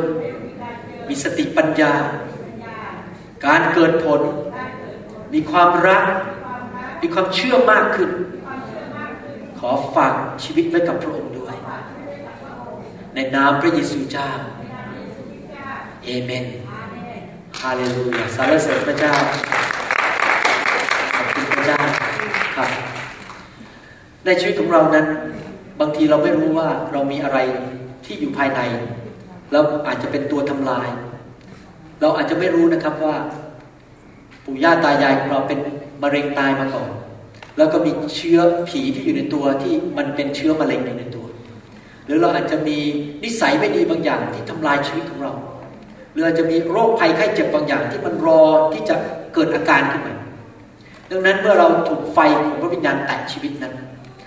มีสติปัญญาการเกิดผลมีความรักมีความเชื่อมากขึ้นขอฝากชีวิตไว้กับพระองค์ด้วยในนามพระเยซูเจ้าเอเมนฮาเลลูยาสรรเสริญพระเจ้าขอบคุณพระเจ้าครับในชีวิตของเรานั้นบางทีเราไม่รู้ว่าเรามีอะไรที่อยู่ภายในแล้วอาจจะเป็นตัวทำลายเราอาจจะไม่รู้นะครับว่าปู่ย่าตายายของเราเป็นมะเร็งตายมาก่อนแล้วก็มีเชื้อผีที่อยู่ในตัวที่มันเป็นเชื้อมะเร็งอยู่ในตัวหรือเราอาจจะมีนิสัยไม่ดีบางอย่างที่ทำลายชีวิตของเราหรืออาจจะมีโรคภัยไข้เจ็บบางอย่างที่มันรอที่จะเกิดอาการขึ้นมาดังนั้นเมื่อเราถูกไฟของพระวิญญาณแตะชีวิตนั้น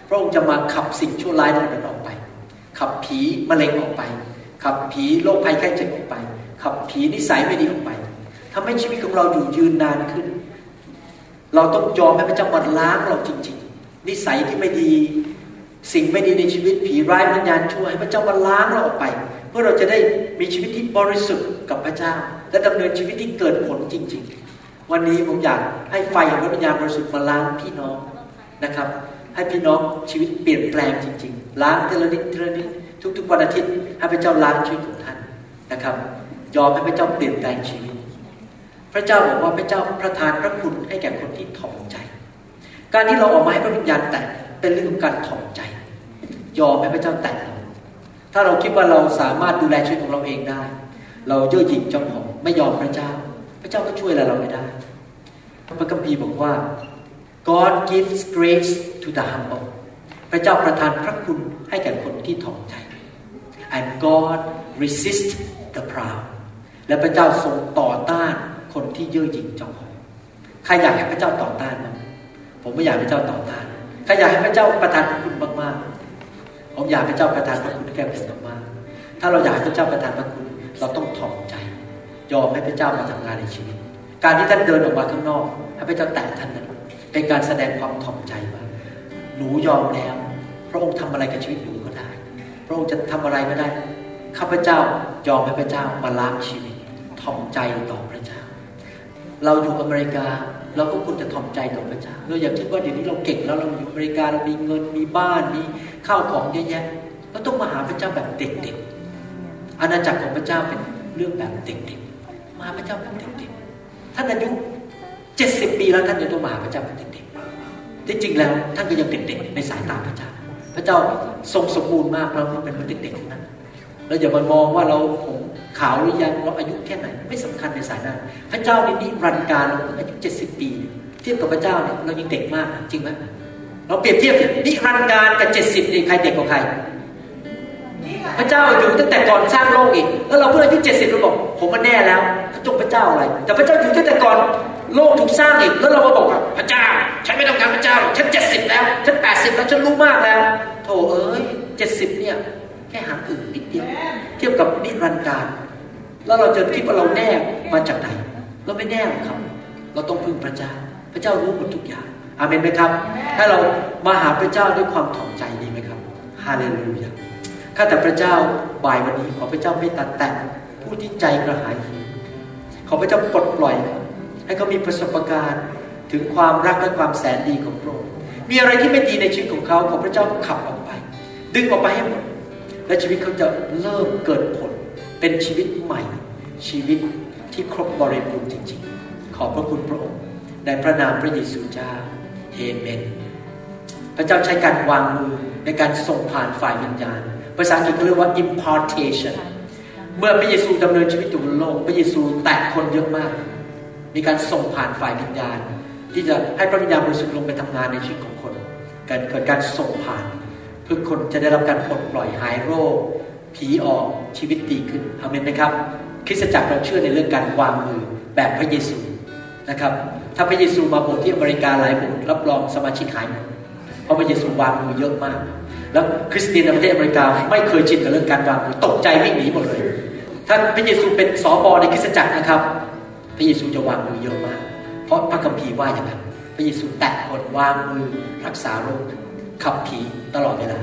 พระองค์จะมาขับสิ่งชั่วร้ายนั้นออกไปขับผีมะเร็งออกไปขับผีโรคภัยไข้เจ็บออกไปขับผีนิสัยไม่ดีออกไปทำให้ชีวิตของเราอยู่ยืนนานขึ้นเราต้องยอมให้พระเจ้ามาล้างเราจริงๆนิสัยที่ไม่ดี สิ่งไม่ดีในชีวิตผีร้ายวิญญาณชั่วให้พระเจ้ามาล้างเราออกไปเพื่อเราจะได้มีชีวิตที่บริสุทธิ์กับพระเจ้าและดำเนินชีวิตที่เกิดผลจริงๆวันนี้ผมอยากให้ไฟของพระวิญญาณบริสุทธิ์มาล้างพี่น้องนะครับให้พี่น้องชีวิตเปลี่ยนแปลงจริงๆล้างทีละนิดทีละนิดทุกๆวันอาทิตย์ให้พระเจ้าล้างชีวิตของท่านนะครับยอมให้พระเจ้าเปลี่ยนแปลงชีวิตพระเจ้าบอกว่าพระเจ้าประทานพระคุณให้แก่คนที่ถ่อมใจการที่เราออกมาให้พระวิญญาณแตะเป็นเรื่องของการถ่อมใจยอมให้พระเจ้าแตะถ้าเราคิดว่าเราสามารถดูแลชีวิตของเราเองได้เราเย่อหยิ่งเจ้าของไม่ยอมพระเจ้าพระเจ้าก็ช่วยอะไรเราไม่ได้พระคัมภีร์บอกว่า God gives grace to the humble พระเจ้าประทานพระคุณให้แก่คนที่ถ่อมใจ and God resists the proud และพระเจ้าทรงต่อต้านคนที่เย่อหยิ่งเจ้าของใครอยากให้พระเจ้าต่อต้านมั้งผมไม่อยากให้พระเจ้าต่อต้านใครอยากให้พระเจ้าประทานพระคุณมากๆผมอยากให้พระเจ้าประทานพระคุณแก่ผมมากๆถ้าเราอยากให้พระเจ้าประทานพระคุณเราต้องถ่อมใจยอมให้พระเจ้ามาทำงานในชีวิตการที่ท่านเดินออกมาข้างนอกให้พระเจ้าแตะท่านนั้นเป็นการแสดงความถ่อมใจว่าหนูยอมแล้วพระองค์ทำอะไรกับชีวิตหนูก็ได้พระองค์จะทำอะไรก็ได้ข้าพเจ้ายอมให้พระเจ้ามาล้างชีวิตถ่อมใจต่อพระเจ้าเราอยู่อเมริกาเราก็ควรจะถ่อมใจต่อพระเจ้าเราอยากคิดว่าเดี๋ยวนี้เราเก่งแล้วเราอยู่อเมริกาเรามีเงินมีบ้านมีข้าวของเยอะแยะเราต้องมาหาพระเจ้าแบบเด็กๆอาณาจักรของพระเจ้าเป็นเรื่องแบบเด็กๆมาพระเจ้าแบบเด็กๆท่านอายุเจ็ดสิบปีแล้วท่านยังต้องมาพระเจ้าแบบเด็กๆที่จริงแล้วท่านก็ยังเด็กๆในสายตาพระเจ้าพระเจ้าทรงสมบูรณ์มากเราเป็นคนเด็กๆนั้นเราอย่ามามองว่าเราผมขาวหรือยังเราอายุแค่ไหนไม่สำคัญในสายนั้นพระเจ้าในนิรันดร์กาลเราอายุเจ็ดสิบปีเทียบกับพระเจ้าเนี่ยเรายังเด็กมากจริงไหมเราเปรียบเทียบนิรันดร์กาลกับเจ็ดสิบนี่ใครเด็กกว่าใครพระเจ้าอยู่ตั้งแต่ก่อนสร้างโลกอีกแล้วเราเพื่ออายุเจ็ดสิบเราบอกผมมันแน่แล้วพระจงพระเจ้าอะไรแต่พระเจ้าอยู่ตั้งแต่ก่อนโลกถูกสร้างอีกแล้วเรามาบอกว่าพระเจ้าฉันไม่ต้องการพระเจ้าฉันเจ็ดสิบแล้วฉันแปดสิบแล้วฉันรู้มากแล้วโธ่เอ้ยเจ็ดสิบเนี่ยแค่หางอึ่งนิดเดียวเทียบกับนิรันดร์กาลแล้วเราจะคิดว่าเราแน่มาจากไหนเราไม่แน่ครับเราต้องพึ่งพระเจ้าพระเจ้ารู้หมดทุกอย่างอาเมนไหมครับให้เรามาหาพระเจ้าด้วยความถ่อมใจดีไหมครับฮาเลลูยาข้าแต่พระเจ้าบ่ายวันนี้ขอพระเจ้าเมตตาแตะผู้ที่ใจกระหายขอพระเจ้าปลดปล่อยให้เขามีประสบการณ์ถึงความรักและความแสนดีของพระองค์มีอะไรที่ไม่ดีในชีวิตของเขาขอพระเจ้าขับออกไปดึงออกไปให้หมดและชีวิตเขาจะเริ่มเกิดผลเป็นชีวิตใหม่ชีวิตที่ครบบริบูรณ์จริงๆขอบพระคุณพระองค์ในพระนามพระเยซูเจ้าเอเมนพระเจ้าใช้การวางมือในการส่งผ่านฝ่ายวิญญาณภาษาอังกฤษเรียกว่า impartation เมื่อพระเยซูดำเนินชีวิตอยู่บนโลกพระเยซูแตะคนเยอะมากมีการส่งผ่านฝ่ายวิญญาณที่จะให้พระวิญญาณบริสุทธิ์ลงไปทำงานในชีวิตของคนการเกิดการส่งผ่านเพื่อคนจะได้รับการปลดปล่อยหายโรคผีออกชีวิตดีขึ้นอาเมนไหมครับคริสตจักรเราเชื่อในเรื่องการวางมือแบบพระเยซูนะครับถ้าพระเยซูมาโบสถ์ที่อเมริกาหลายโบสถ์รับรองสมาชิกหายหมดเพราะพระเยซูวางมือเยอะมากแล้วคริสเตียนในประเทศอเมริกาไม่เคยชินกับเรื่องการวางมือตกใจวิ่งหนีหมดเลยถ้าพระเยซูเป็นสบในคริสตจักรนะครับพระเยซูจะวางมือเยอะมากเพราะพระคัมภีร์ว่าอย่างนั้นพระเยซูแตะคนวางมือรักษาโรคขับผีตลอดเวลา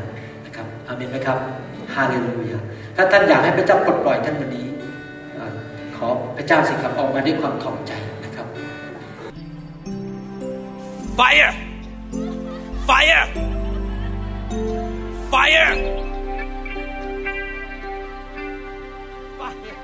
นะครับอาเมนไหมครับฮาเลลูยาถ้าท่านอยากให้พระเจ้าปลดปล่อยท่านวันนี้ขอพระเจ้าสิครับออกมาด้วยความถ่อมใจนะครับ Fire Fire Fire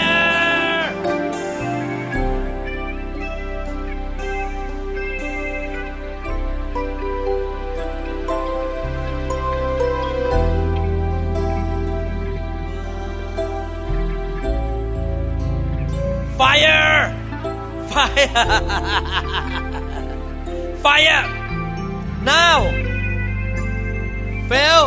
Fire Now Fail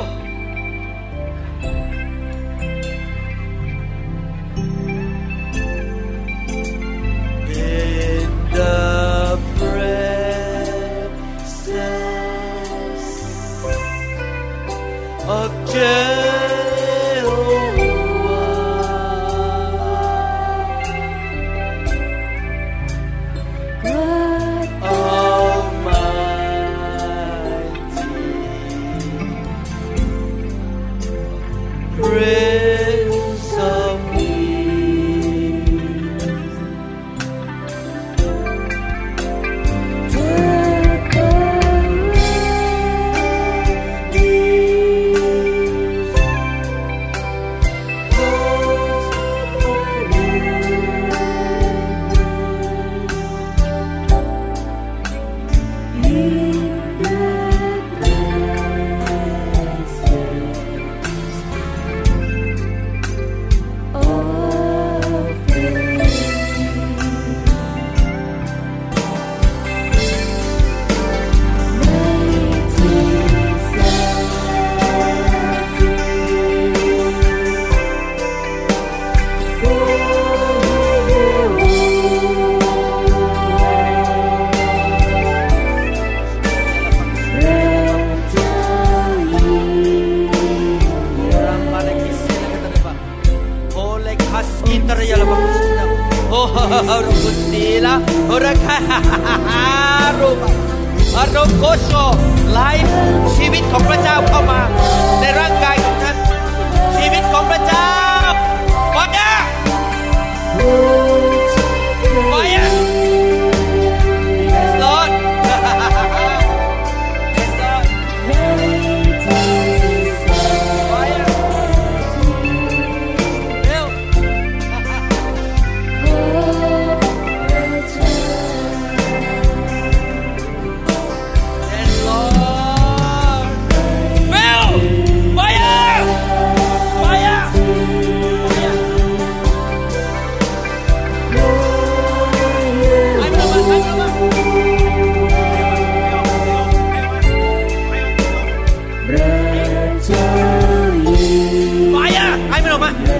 Rukutila Rakaharuba Arokoso ไลฟ์ชีวิตของพระเจ้าเข้ามาในร่างกายของท่านชีวิตของพระเจ้าพอได้พอยัง Yes Lord Yes Lord พอยังเร็ว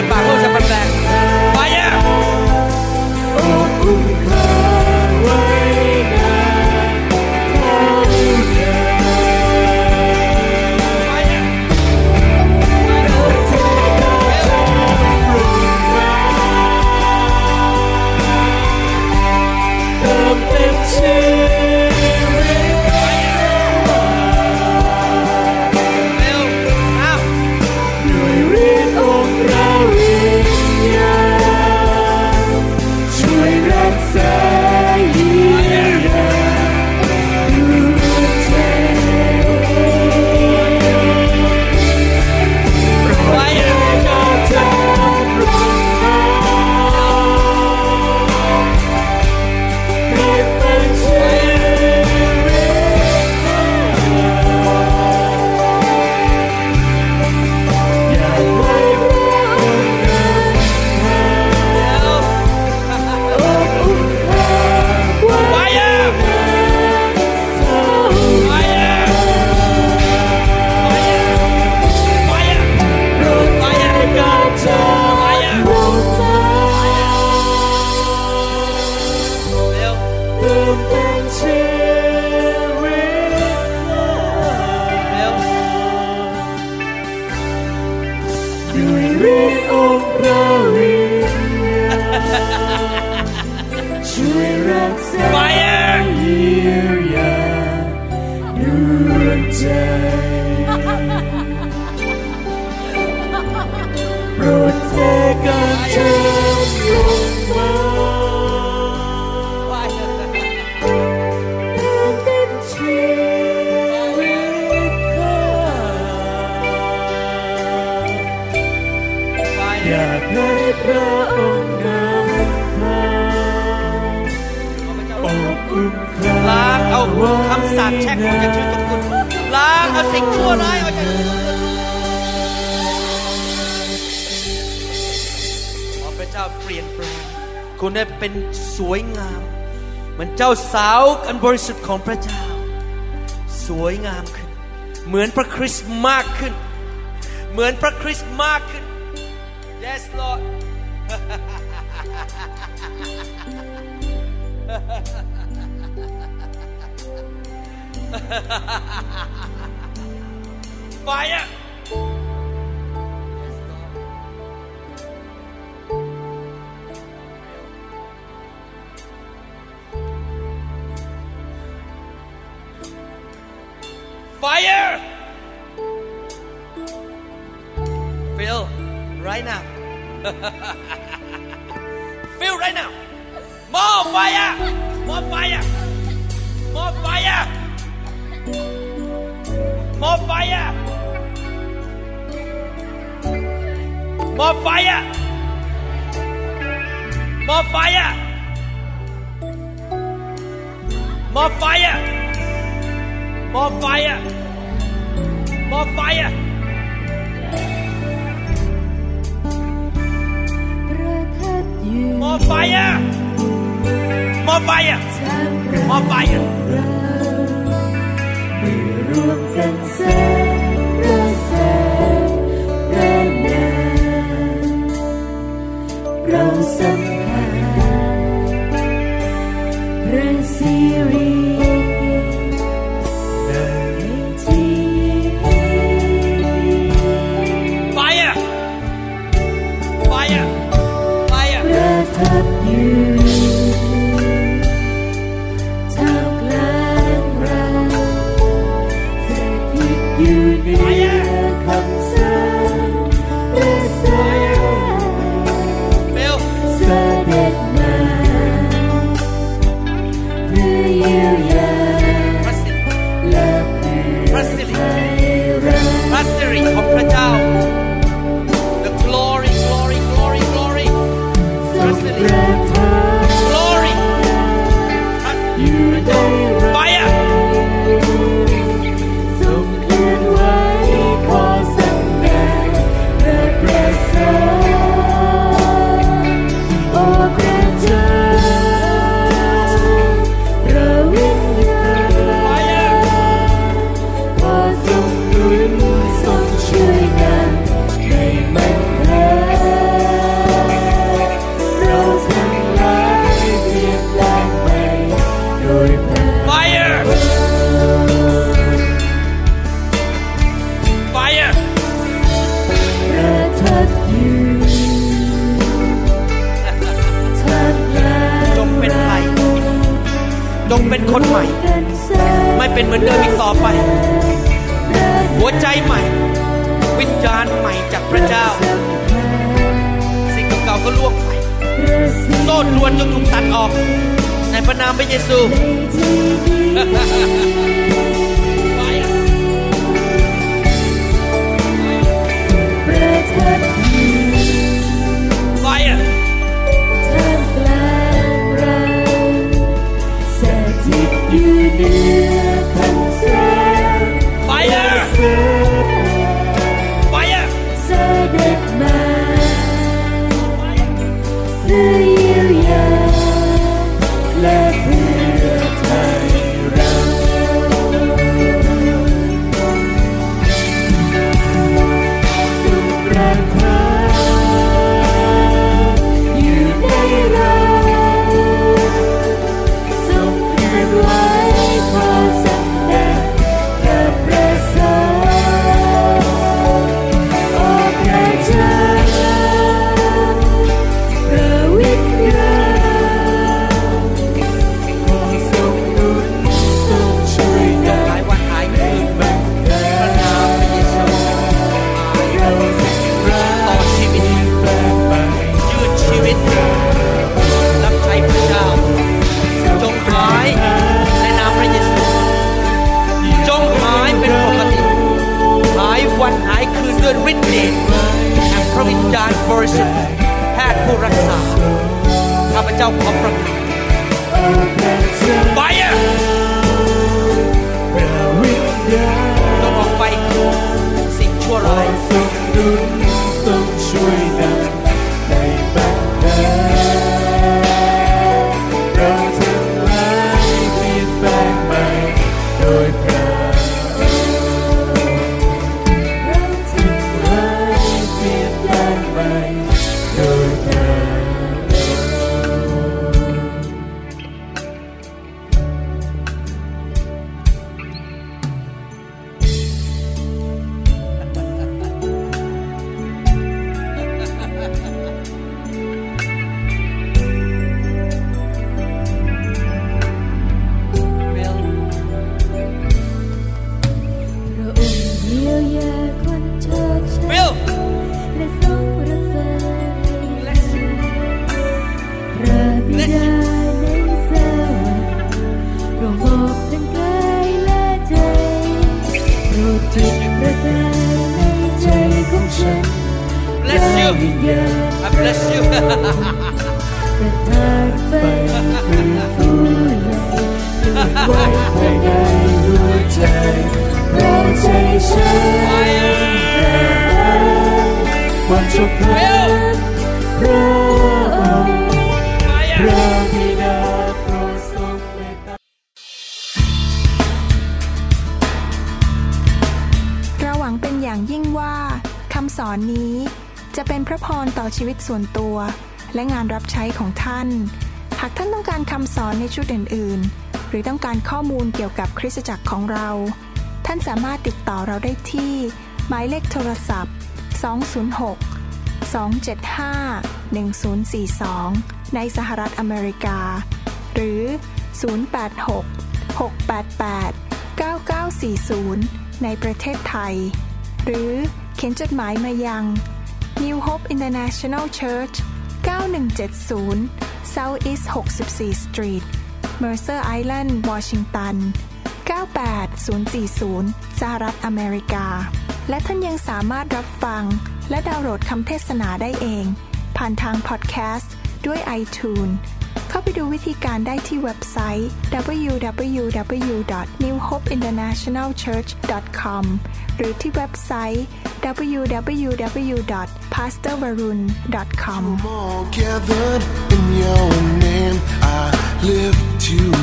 ปิดปากพูดสักแรงๆไปอ่ะสาวอันบริสุทธิ์ของพระเจ้าสวยงามขึ้นเหมือนพระคริสต์มากขึ้นเหมือนพระคริสต์มากขึ้น Yes Lord ไปอ่ะ Yes Lord Fire! Feel right now. Feel right now. More fire! More fire! More fire! More fire! More fire! More fire! More fire!More fire! More fire! ประทับอยู่ More fire! More fire! More fire! ไม่ร่วมกันแสงประเสริฐพระนามเราสัมผัสพระสิริ งเป็นคนใหม่ไม่เป็นเหมือนเดิมอีกต่อไปหัวใจใหม่วิญญาณใหม่จากพระเจ้าสิ่งเก่าๆก็ล่วงไปโซ่ตรวนจนถูกตัดออกในพระนามพระเยซูส่วนตัวและงานรับใช้ของท่านหากท่านต้องการคำสอนในชุดอื่นๆหรือต้องการข้อมูลเกี่ยวกับคริสตจักรของเราท่านสามารถติดต่อเราได้ที่หมายเลขโทรศัพท์สอง ศูนย์ หก สอง เจ็ด ห้า หนึ่ง ศูนย์ สี่ สองในสหรัฐอเมริกาหรือศูนย์ แปด หก หก แปด แปด เก้า เก้า สี่ ศูนย์ในประเทศไทยหรือเขียนจดหมายมายังNew Hope International Church เก้าหนึ่งเจ็ดศูนย์ South East หกสิบสี่ Street Mercer Island Washington เก้าแปดศูนย์สี่ศูนย์ สหรัฐอเมริกาและท่านยังสามารถรับฟังและดาวน์โหลดคำเทศนาได้เองผ่านทางพอดแคสต์ด้วย iTunes เข้าไปดูวิธีการได้ที่เว็บไซต์ ดับเบิลยู ดับเบิลยู ดับเบิลยู ดอท นิวโฮปอินเตอร์เนชั่นแนลเชิร์ช ดอท คอม หรือที่เว็บไซต์ดับเบิลยู ดับเบิลยู ดับเบิลยู ดอท พาสเตอร์วรุณ ดอท คอม Gathered in your name, I live to